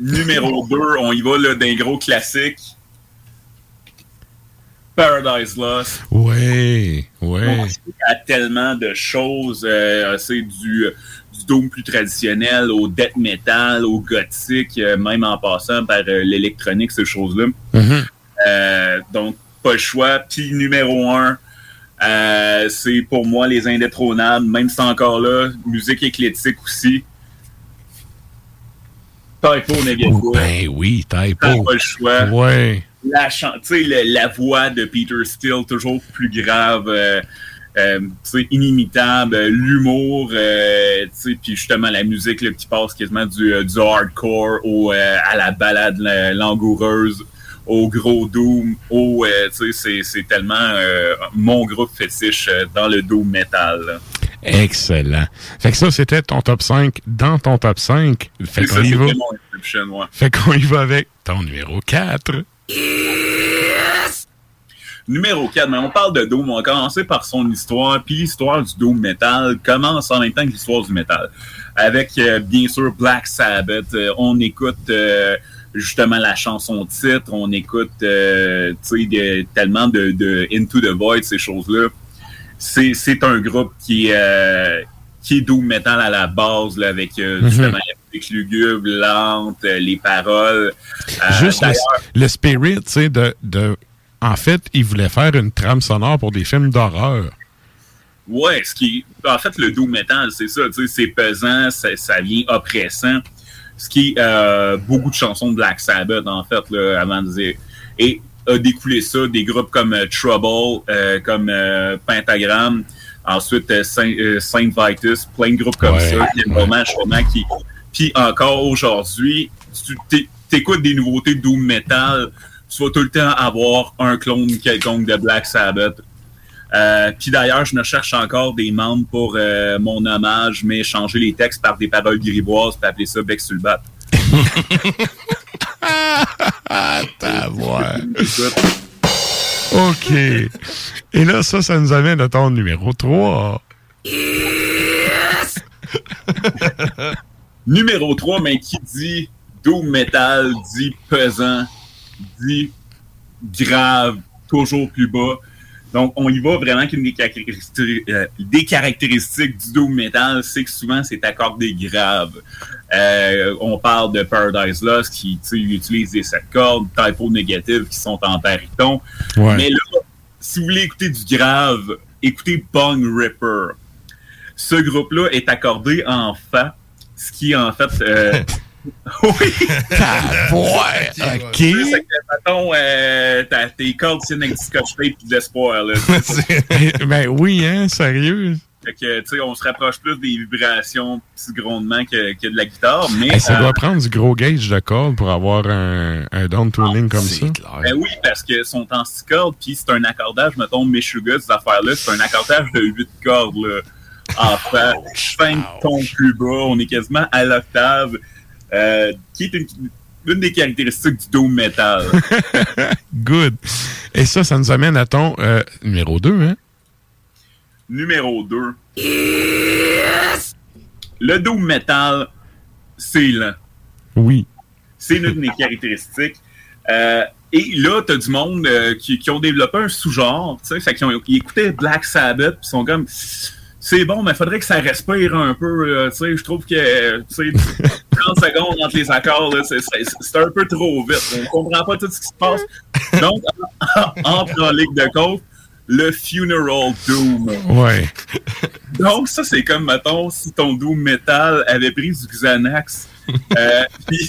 Numéro deux, on y va, là, d'un gros classique. Paradise Lost. Ouais, ouais. Donc, il y a tellement de choses. Euh, c'est du... du doom plus traditionnel, au death metal, au gothique, euh, même en passant par euh, l'électronique, ces choses-là. Mm-hmm. Euh, donc, pas le choix. Puis, numéro un, euh, c'est pour moi les indétrônables, même si c'est encore là, musique éclectique aussi. Type O Negative. Oh, ben oui, Type O. Pas le choix. Ouais. La, chan- la, la voix de Peter Steele, toujours plus grave. Euh, Euh, c'est inimitable, l'humour, euh, puis justement la musique là, qui passe quasiment du, euh, du hardcore au, euh, à la balade la, langoureuse, au gros doom, au, euh, c'est, c'est tellement euh, mon groupe fétiche euh, dans le doom metal. Excellent. Fait que ça, c'était ton top cinq dans ton top cinq. Fait, qu'on, ça, y va. Ouais. Fait qu'on y va avec ton numéro quatre. Yes! Numéro quatre, mais on parle de Doom. On va commencer par son histoire, puis l'histoire du Doom Metal commence en même temps que l'histoire du métal. Avec, euh, bien sûr, Black Sabbath. Euh, on écoute euh, justement la chanson-titre, on écoute euh, de, tellement de, de Into the Void, ces choses-là. C'est, c'est un groupe qui, euh, qui est Doom Metal à la base, là, avec euh, mm-hmm. justement... lugubre, lente, les paroles. Euh, Juste le, le spirit, tu sais, de, de... En fait, ils voulaient faire une trame sonore pour des films d'horreur. Ouais, ce qui... En fait, le doom metal, c'est ça, tu sais, c'est pesant, c'est, ça vient oppressant. Ce qui est euh, beaucoup de chansons de Black Sabbath, en fait, là, avant de dire... Et a découlé ça, des groupes comme euh, Trouble, euh, comme euh, Pentagram, ensuite euh, Saint, euh, Saint Vitus, plein de groupes comme ouais, ça. Il y a ouais. vraiment, vraiment qui... Puis encore aujourd'hui, tu écoutes des nouveautés de Doom Metal, tu vas tout le temps avoir un clone quelconque de Black Sabbath. Euh, puis d'ailleurs, je me cherche encore des membres pour euh, mon hommage, mais changer les textes par des paroles grivoises et appeler ça Bec sur le bat. Ta voix. OK. Et là, ça, ça nous amène à ton numéro trois. Yes! Numéro trois, mais qui dit doom metal, dit pesant, dit grave, toujours plus bas. Donc, on y va vraiment qu'une des caractéristiques, euh, des caractéristiques du doom metal, c'est que souvent, c'est accordé grave. Euh, on parle de Paradise Lost qui utilise des sept cordes, Type O Negative qui sont en baryton. Ouais. Mais là, si vous voulez écouter du grave, écoutez Bong Ripper. Ce groupe-là est accordé en fa. Ce qui, en fait... Euh... oui! Ta voix! OK! Tu sais, c'est que, euh, t'as tes cordes, c'est une scotch tape et de l'espoir, là. Ben oui, hein? Sérieux? Fait que, tu sais, on se rapproche plus des vibrations, petits grondements que, que de la guitare, mais... Hey, ça euh... doit prendre du gros gauge de cordes pour avoir un, un down-tuning ah, comme ça. Clair. Ben oui, parce que sont en six cordes, puis c'est un accordage, mettons, Meshuggah, ces affaires-là, c'est un accordage de huit cordes, là. Enfin, cinq tons plus bas, on est quasiment à l'octave, euh, qui est une, une des caractéristiques du doom metal. Good. Et ça, ça nous amène à ton euh, numéro deux, hein? Numéro deux. Yes! Le doom metal, c'est lent. Oui. C'est une des caractéristiques. Euh, et là, t'as du monde euh, qui, qui ont développé un sous-genre, tu sais, fait qu'ils ont, ils écoutaient Black Sabbath, pis ils sont comme... C'est bon, mais il faudrait que ça respire un peu. Tu sais, je trouve que trente secondes entre les accords, là, c'est, c'est, c'est un peu trop vite. On ne comprend pas tout ce qui se passe. Donc, entre en ligue de côte, le Funeral Doom. Ouais. Donc, ça, c'est comme, mettons, si ton Doom Metal avait pris du Xanax. Euh, puis,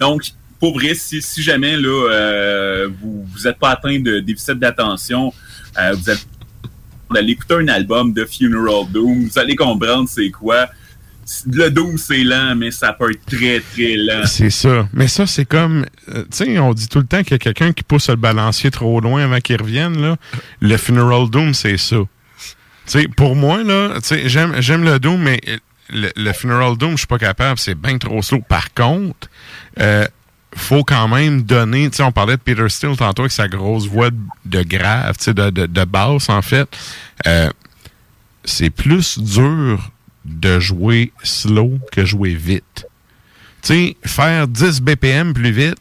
donc, pour vrai, si, si jamais là, euh, vous n'êtes pas atteint de déficit d'attention, euh, vous êtes... d'aller écouter un album de Funeral Doom, vous allez comprendre c'est quoi. Le Doom, c'est lent, mais ça peut être très, très lent. C'est ça. Mais ça, c'est comme... Euh, tu sais, on dit tout le temps qu'il y a quelqu'un qui pousse le balancier trop loin avant qu'il revienne, là. Le Funeral Doom, c'est ça. Tu sais, pour moi, là, tu sais, j'aime, j'aime le Doom, mais le, le Funeral Doom, je suis pas capable, c'est bien trop slow. Par contre, euh, faut quand même donner... Tu sais, on parlait de Peter Steele tantôt avec sa grosse voix de, de grave, tu sais, de, de, de basse, en fait. Euh, c'est plus dur de jouer slow que jouer vite. Tu sais, faire dix B P M plus vite,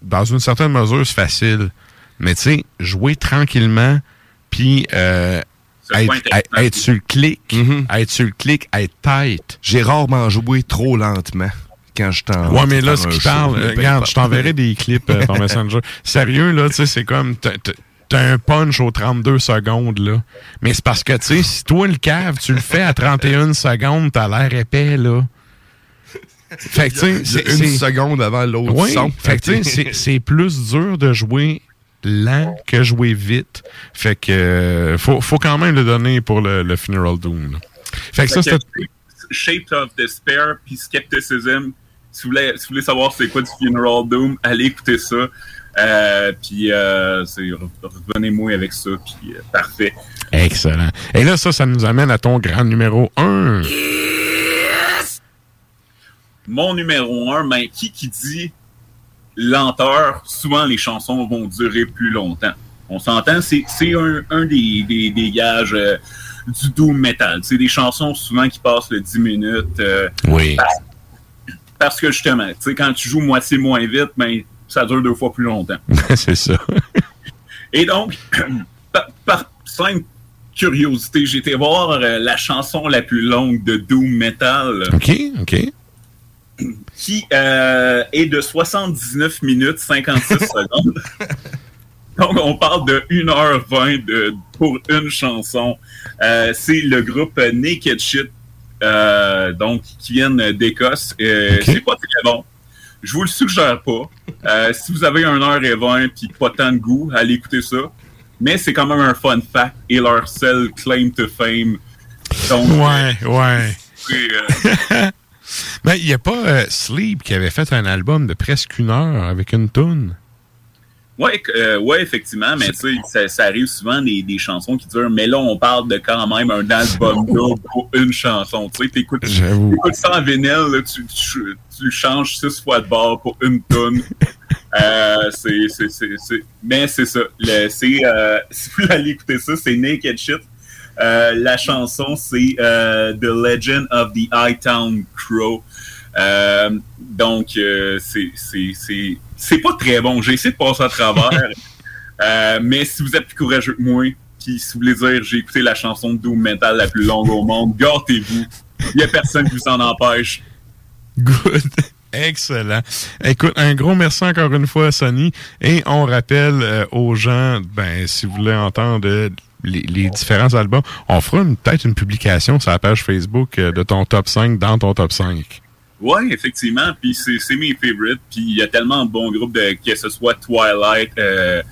dans une certaine mesure, c'est facile. Mais tu sais, jouer tranquillement, puis... Euh, être sur le clic, être sur le clic, être tight. J'ai rarement joué trop lentement. Quand je t'en... Ouais, mais là, ce qu'il parle, euh, regarde, je t'enverrai des clips euh, par Messenger. Sérieux, là, tu sais, c'est comme... T'as, t'as un punch aux trente-deux secondes, là. Mais c'est parce que, tu sais, si toi, le cave, tu le fais à trente et une secondes, t'as l'air épais, là. Fait que, tu sais... C'est une c'est... seconde avant l'autre oui, son. Fait que, tu sais, c'est, c'est plus dur de jouer lent que jouer vite. Fait que... Euh, faut, faut quand même le donner pour le, le Funeral Doom, là. Fait que ça, c'était... Shape of Despair, puis Skepticism. Si vous, voulez, si vous voulez savoir c'est quoi du Funeral Doom, allez écouter ça. Euh, puis euh, c'est, revenez-moi avec ça, puis euh, parfait. Excellent. Et là, ça, ça nous amène à ton grand numéro un. Yes! Mon numéro un, mais ben, qui qui dit lenteur, souvent les chansons vont durer plus longtemps. On s'entend, c'est, c'est un, un des, des, des gages euh, du doom metal. C'est des chansons souvent qui passent le dix minutes. Euh, oui. Parce, parce que justement, tu sais, quand tu joues moitié moins vite, ben, ça dure deux fois plus longtemps. C'est ça. Et donc, par, par simple curiosité, j'ai été voir euh, la chanson la plus longue de doom metal. OK, OK. Qui euh, est de soixante-dix-neuf minutes cinquante-six secondes. Donc, on parle de une heure vingt de, pour une chanson. Euh, c'est le groupe Naked Shit, euh, donc, qui viennent d'Écosse. Euh, okay. C'est pas très bon. Je vous le suggère pas. Euh, si vous avez une heure vingt puis pas tant de goût, allez écouter ça. Mais c'est quand même un fun fact et leur seul claim to fame. Donc, ouais, euh, ouais. C'est, euh, ben, il n'y a pas euh, Sleep qui avait fait un album de presque une heure avec une toune. Ouais, euh, ouais, effectivement, mais tu sais, ça, ça arrive souvent des, des chansons qui durent, mais là, on parle de quand même un album double pour une chanson. Tu sais, t'écoutes, t'écoutes ça en vinyle, tu, tu, tu changes six fois de bord pour une toune. euh, c'est, c'est, c'est, c'est, mais c'est ça. Le, c'est, euh, si vous allez écouter ça, c'est Naked Shit. Euh, la chanson, c'est euh, The Legend of the Hightown Crow. Euh, donc, euh, c'est, c'est, c'est, c'est pas très bon. J'ai essayé de passer à travers. euh, mais si vous êtes plus courageux que moi, puis si vous voulez dire j'ai écouté la chanson de doom metal la plus longue au monde, gâtez-vous. Il n'y a personne qui vous en empêche. Good. Excellent. Écoute, un gros merci encore une fois à Sonny. Et on rappelle euh, aux gens, ben, si vous voulez entendre euh, Les, les différents albums. On fera une, peut-être une publication sur la page Facebook euh, de ton top cinq dans ton top cinq. Oui, effectivement. Puis c'est, c'est mes favorites. Puis il y a tellement de bons groupes, de, que ce soit Twilight, euh,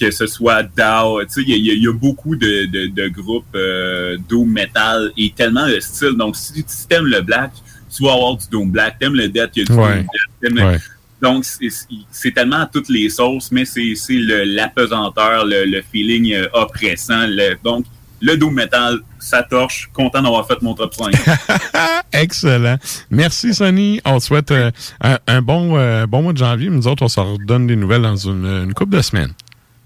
que ce soit Dow. Tu sais, il y, y a beaucoup de, de, de groupes euh, doom metal et tellement de styles. Donc, si, si t'aimes le black, tu vas avoir du doom black. T'aimes le death, il y a du ouais. doom black. T'aimes ouais. le... Donc, c'est, c'est tellement à toutes les sauces, mais c'est, c'est le, l'apesanteur, le, le feeling oppressant. Le, donc, le doom metal, ça torche. Content d'avoir fait mon top cinq. Excellent. Merci, Sonny. On te souhaite euh, un, un bon, euh, bon mois de janvier. Nous autres, on se redonne des nouvelles dans une, une couple de semaines.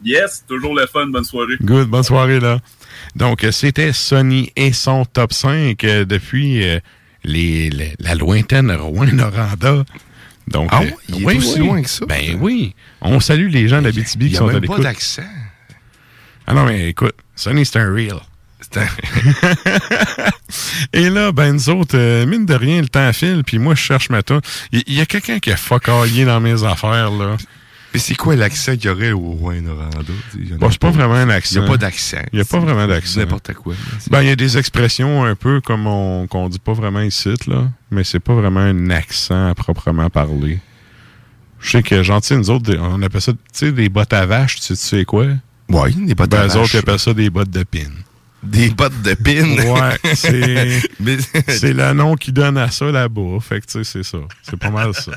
Yes, toujours le fun. Bonne soirée. Good, bonne soirée, là. Donc, c'était Sonny et son top cinq euh, depuis euh, les, les, la lointaine Rouyn-Noranda. Donc, ah oui, euh, il est oui, aussi oui. loin que ça. Ben ça. Oui, on salue les gens d'Abitibi qui sont à l'écoute. Il n'y a même pas d'accent. Ah non, mais écoute, Sonny, c'est un real. C'est un... Et là, ben nous autres, euh, mine de rien, le temps file, puis moi, je cherche ma toune. Il y-, y a quelqu'un qui a fuckallé dans mes affaires, là. Mais c'est quoi l'accent qu'il y aurait au Rouyn-Noranda? Bon, c'est pas, pas vraiment un accent. Il n'y a pas d'accent. Il n'y a pas vraiment d'accent. N'importe quoi. Ben, il y a des expressions un peu comme on qu'on dit pas vraiment ici, là. Mais c'est pas vraiment un accent à proprement parler. Je sais que, genre, tu sais, nous autres, on appelle ça, tu sais, des bottes à vache, tu sais, tu sais quoi? Oui, des bottes ben, à vache. Ben, eux autres, ils appellent ça des bottes de pin. Des bottes de pin? Ouais, c'est, c'est le nom qu'ils donnent à ça là-bas. Fait que, tu sais, c'est ça. C'est pas mal ça.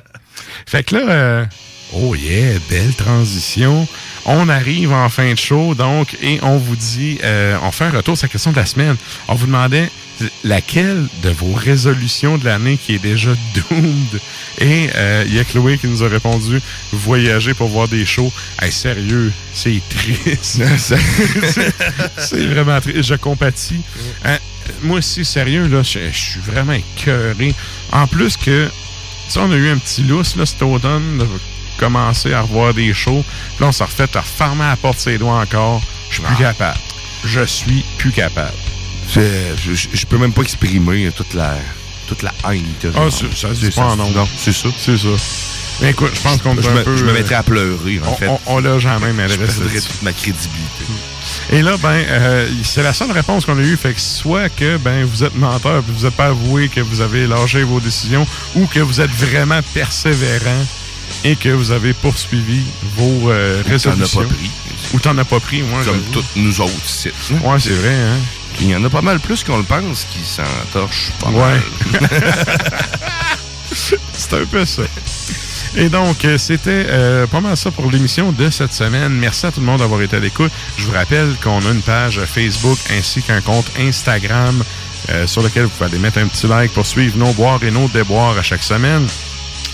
Fait que là... Euh, oh yeah, belle transition. On arrive en fin de show, donc, et on vous dit, euh, on fait un retour sur la question de la semaine. On vous demandait laquelle de vos résolutions de l'année qui est déjà doomed. Et il euh, y a Chloé qui nous a répondu, voyager pour voir des shows. Hey, sérieux, c'est triste. c'est, c'est vraiment triste. Je compatis. Hein, moi aussi, sérieux, là, je suis vraiment écœuré. En plus que, tu sais, on a eu un petit lousse, là, cet automne, là, commencer à revoir des shows. Puis là, on s'est refait à refermer à la porte ses doigts encore. Je suis ah. plus capable. Je suis plus capable. C'est, je, je peux même pas exprimer toute la, toute la haine. Ah, c'est, ça se dit pas en nombre. Non, c'est ça. C'est ça. Mais écoute, je pense qu'on peut je un me, peu... Je me mettrais à pleurer, en on, fait. On, on l'a jamais, mais elle reste... Je perdrais toute ma crédibilité. Et là, ben, euh, c'est la seule réponse qu'on a eue. Fait que soit que, ben, vous êtes menteur, puis vous n'avez pas avoué que vous avez lâché vos décisions, ou que vous êtes vraiment persévérant et que vous avez poursuivi vos euh, résolutions. Ou t'en as pas pris. Moi, comme j'avoue. Toutes nous autres ici. Ouais, c'est vrai, hein? Il y en a pas mal plus qu'on le pense qui s'entorchent pas ouais. mal. C'est un peu ça. Et donc, c'était euh, pas mal ça pour l'émission de cette semaine. Merci à tout le monde d'avoir été à l'écoute. Je vous rappelle qu'on a une page Facebook ainsi qu'un compte Instagram euh, sur lequel vous pouvez aller mettre un petit like pour suivre nos boires et nos déboires à chaque semaine.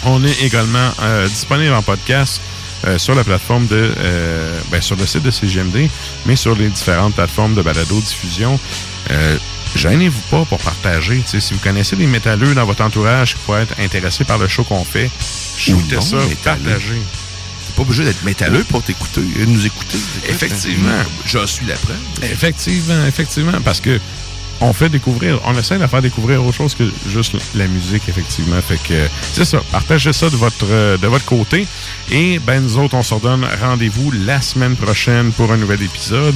On est également euh, disponible en podcast euh, sur la plateforme de... Euh, ben, sur le site de C J M D, mais sur les différentes plateformes de balado-diffusion. Euh, gênez-vous pas pour partager. T'sais, si vous connaissez des métalleux dans votre entourage qui pourraient être intéressés par le show qu'on fait, shootez ça, partagez. Pas obligé d'être métalleux pour t'écouter, nous écouter. Effectivement. J'en suis la preuve. Effectivement, effectivement, parce que on fait découvrir, on essaie de faire découvrir autre chose que juste la musique, effectivement. Fait que c'est ça, partagez ça de votre, de votre côté. Et ben nous autres, on se redonne rendez-vous la semaine prochaine pour un nouvel épisode.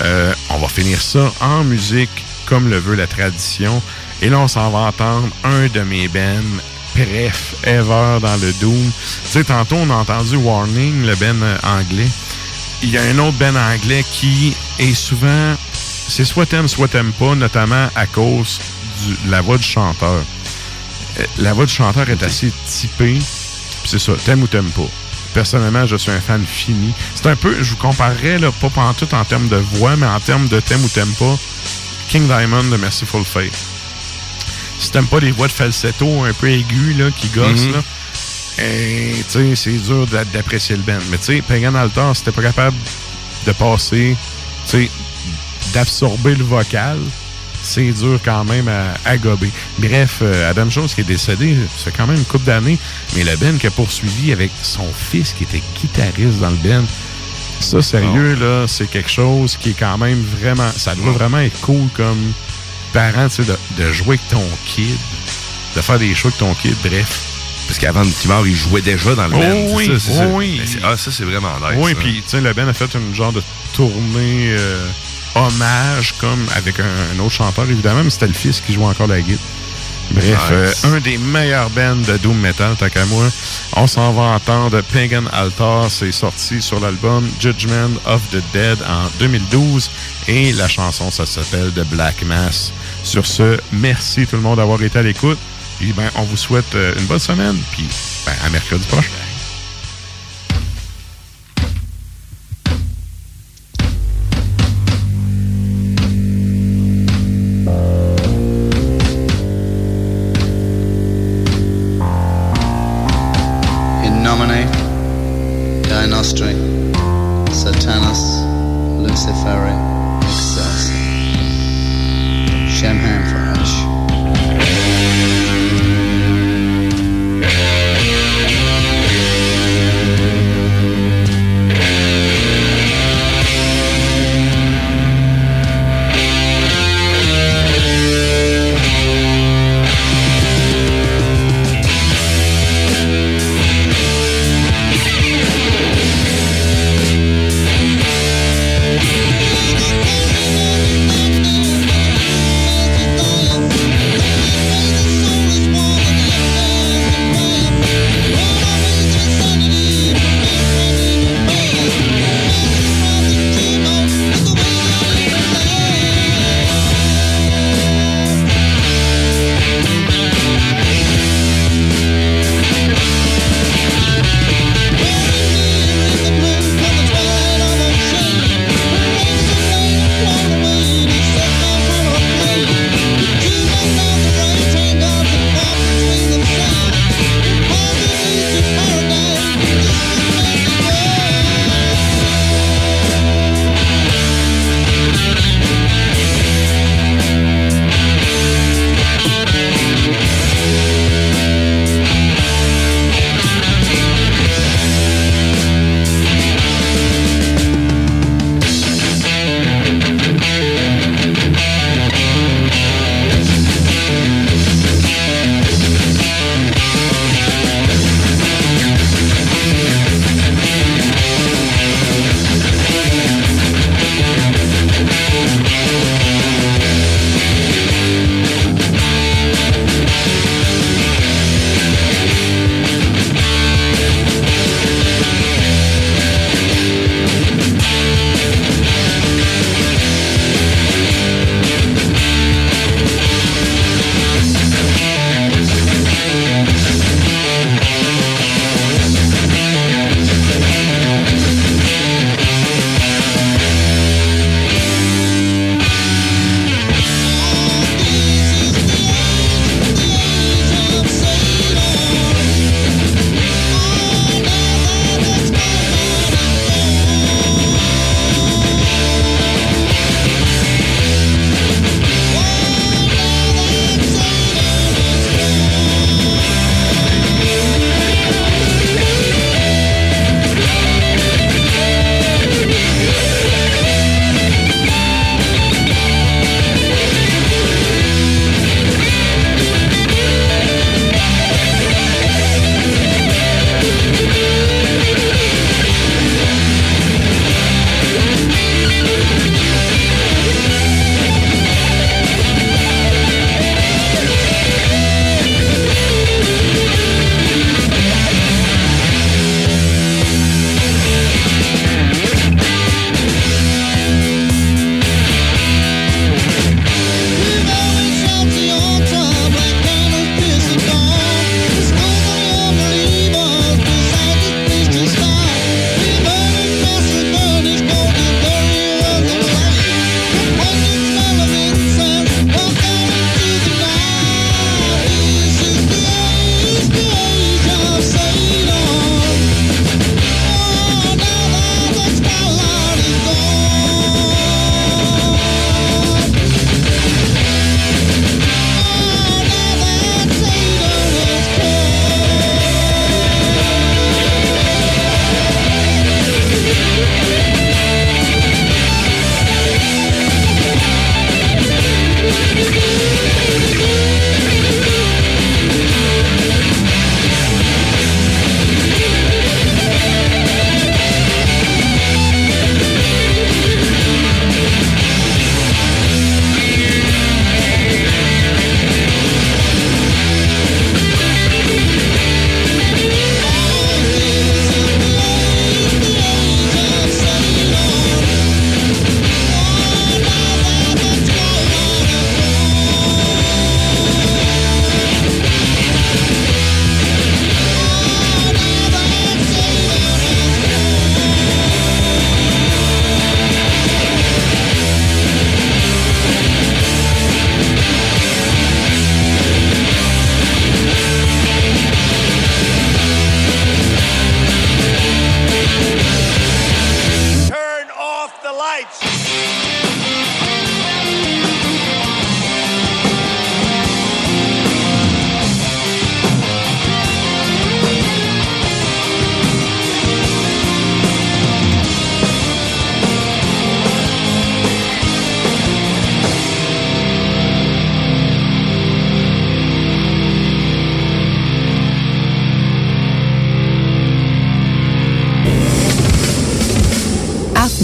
Euh, on va finir ça en musique, comme le veut la tradition. Et là, on s'en va entendre un de mes bands Bref, ever dans le Doom. Tu sais, tantôt, on a entendu Warning, le ben anglais. Il y a un autre ben anglais qui est souvent... C'est soit t'aimes, soit t'aimes pas, notamment à cause de la voix du chanteur. La voix du chanteur est assez typée. C'est ça, t'aimes ou t'aimes pas. Personnellement, je suis un fan fini. C'est un peu... Je vous comparerais, là, pas pantoute en termes de voix, mais en termes de t'aimes ou t'aimes pas, King Diamond de Mercyful Fate. Si t'aimes pas les voix de falsetto un peu aiguës là, qui gossent, mm-hmm. là, et, t'sais, c'est dur d'apprécier le band. Mais tu sais, Pagan Altar, si t'es pas capable de passer, t'sais, d'absorber le vocal, c'est dur quand même à, à gober. Bref, Adam Jones qui est décédé, c'est quand même une couple d'années, mais le band qui a poursuivi avec son fils qui était guitariste dans le band, ça, sérieux, oh. là, c'est quelque chose qui est quand même vraiment... Ça doit vraiment être cool comme... parents, tu sais, de, de jouer avec ton kid, de faire des shows avec ton kid, bref. Parce qu'avant de Timor, il jouait déjà dans le band. Oh oui, c'est ça, c'est oh oui. Ça. C'est, ah, ça, c'est vraiment nice. Oui, puis, tu sais, le band a fait une genre de tournée euh, hommage, comme avec un, un autre chanteur, évidemment, mais c'était le fils qui jouait encore la guitare. Bref, nice. euh, un des meilleurs bands de Doom Metal, tant qu'à moi. On s'en va entendre Pagan Altar, c'est sorti sur l'album Judgment of the Dead en deux mille douze et la chanson, ça s'appelle The Black Mass. Sur ce, merci tout le monde d'avoir été à l'écoute. Puis ben, on vous souhaite euh, une bonne semaine, puis ben, à mercredi prochain.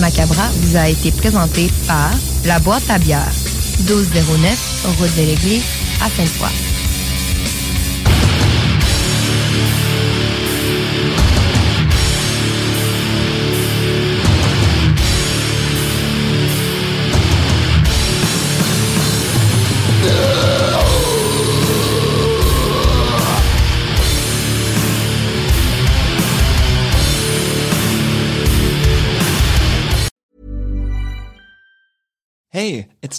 Macabra vous a été présenté par La Boîte à Bière, douze zéro neuf, route de l'Église, à Sainte-Foy. Hey, it's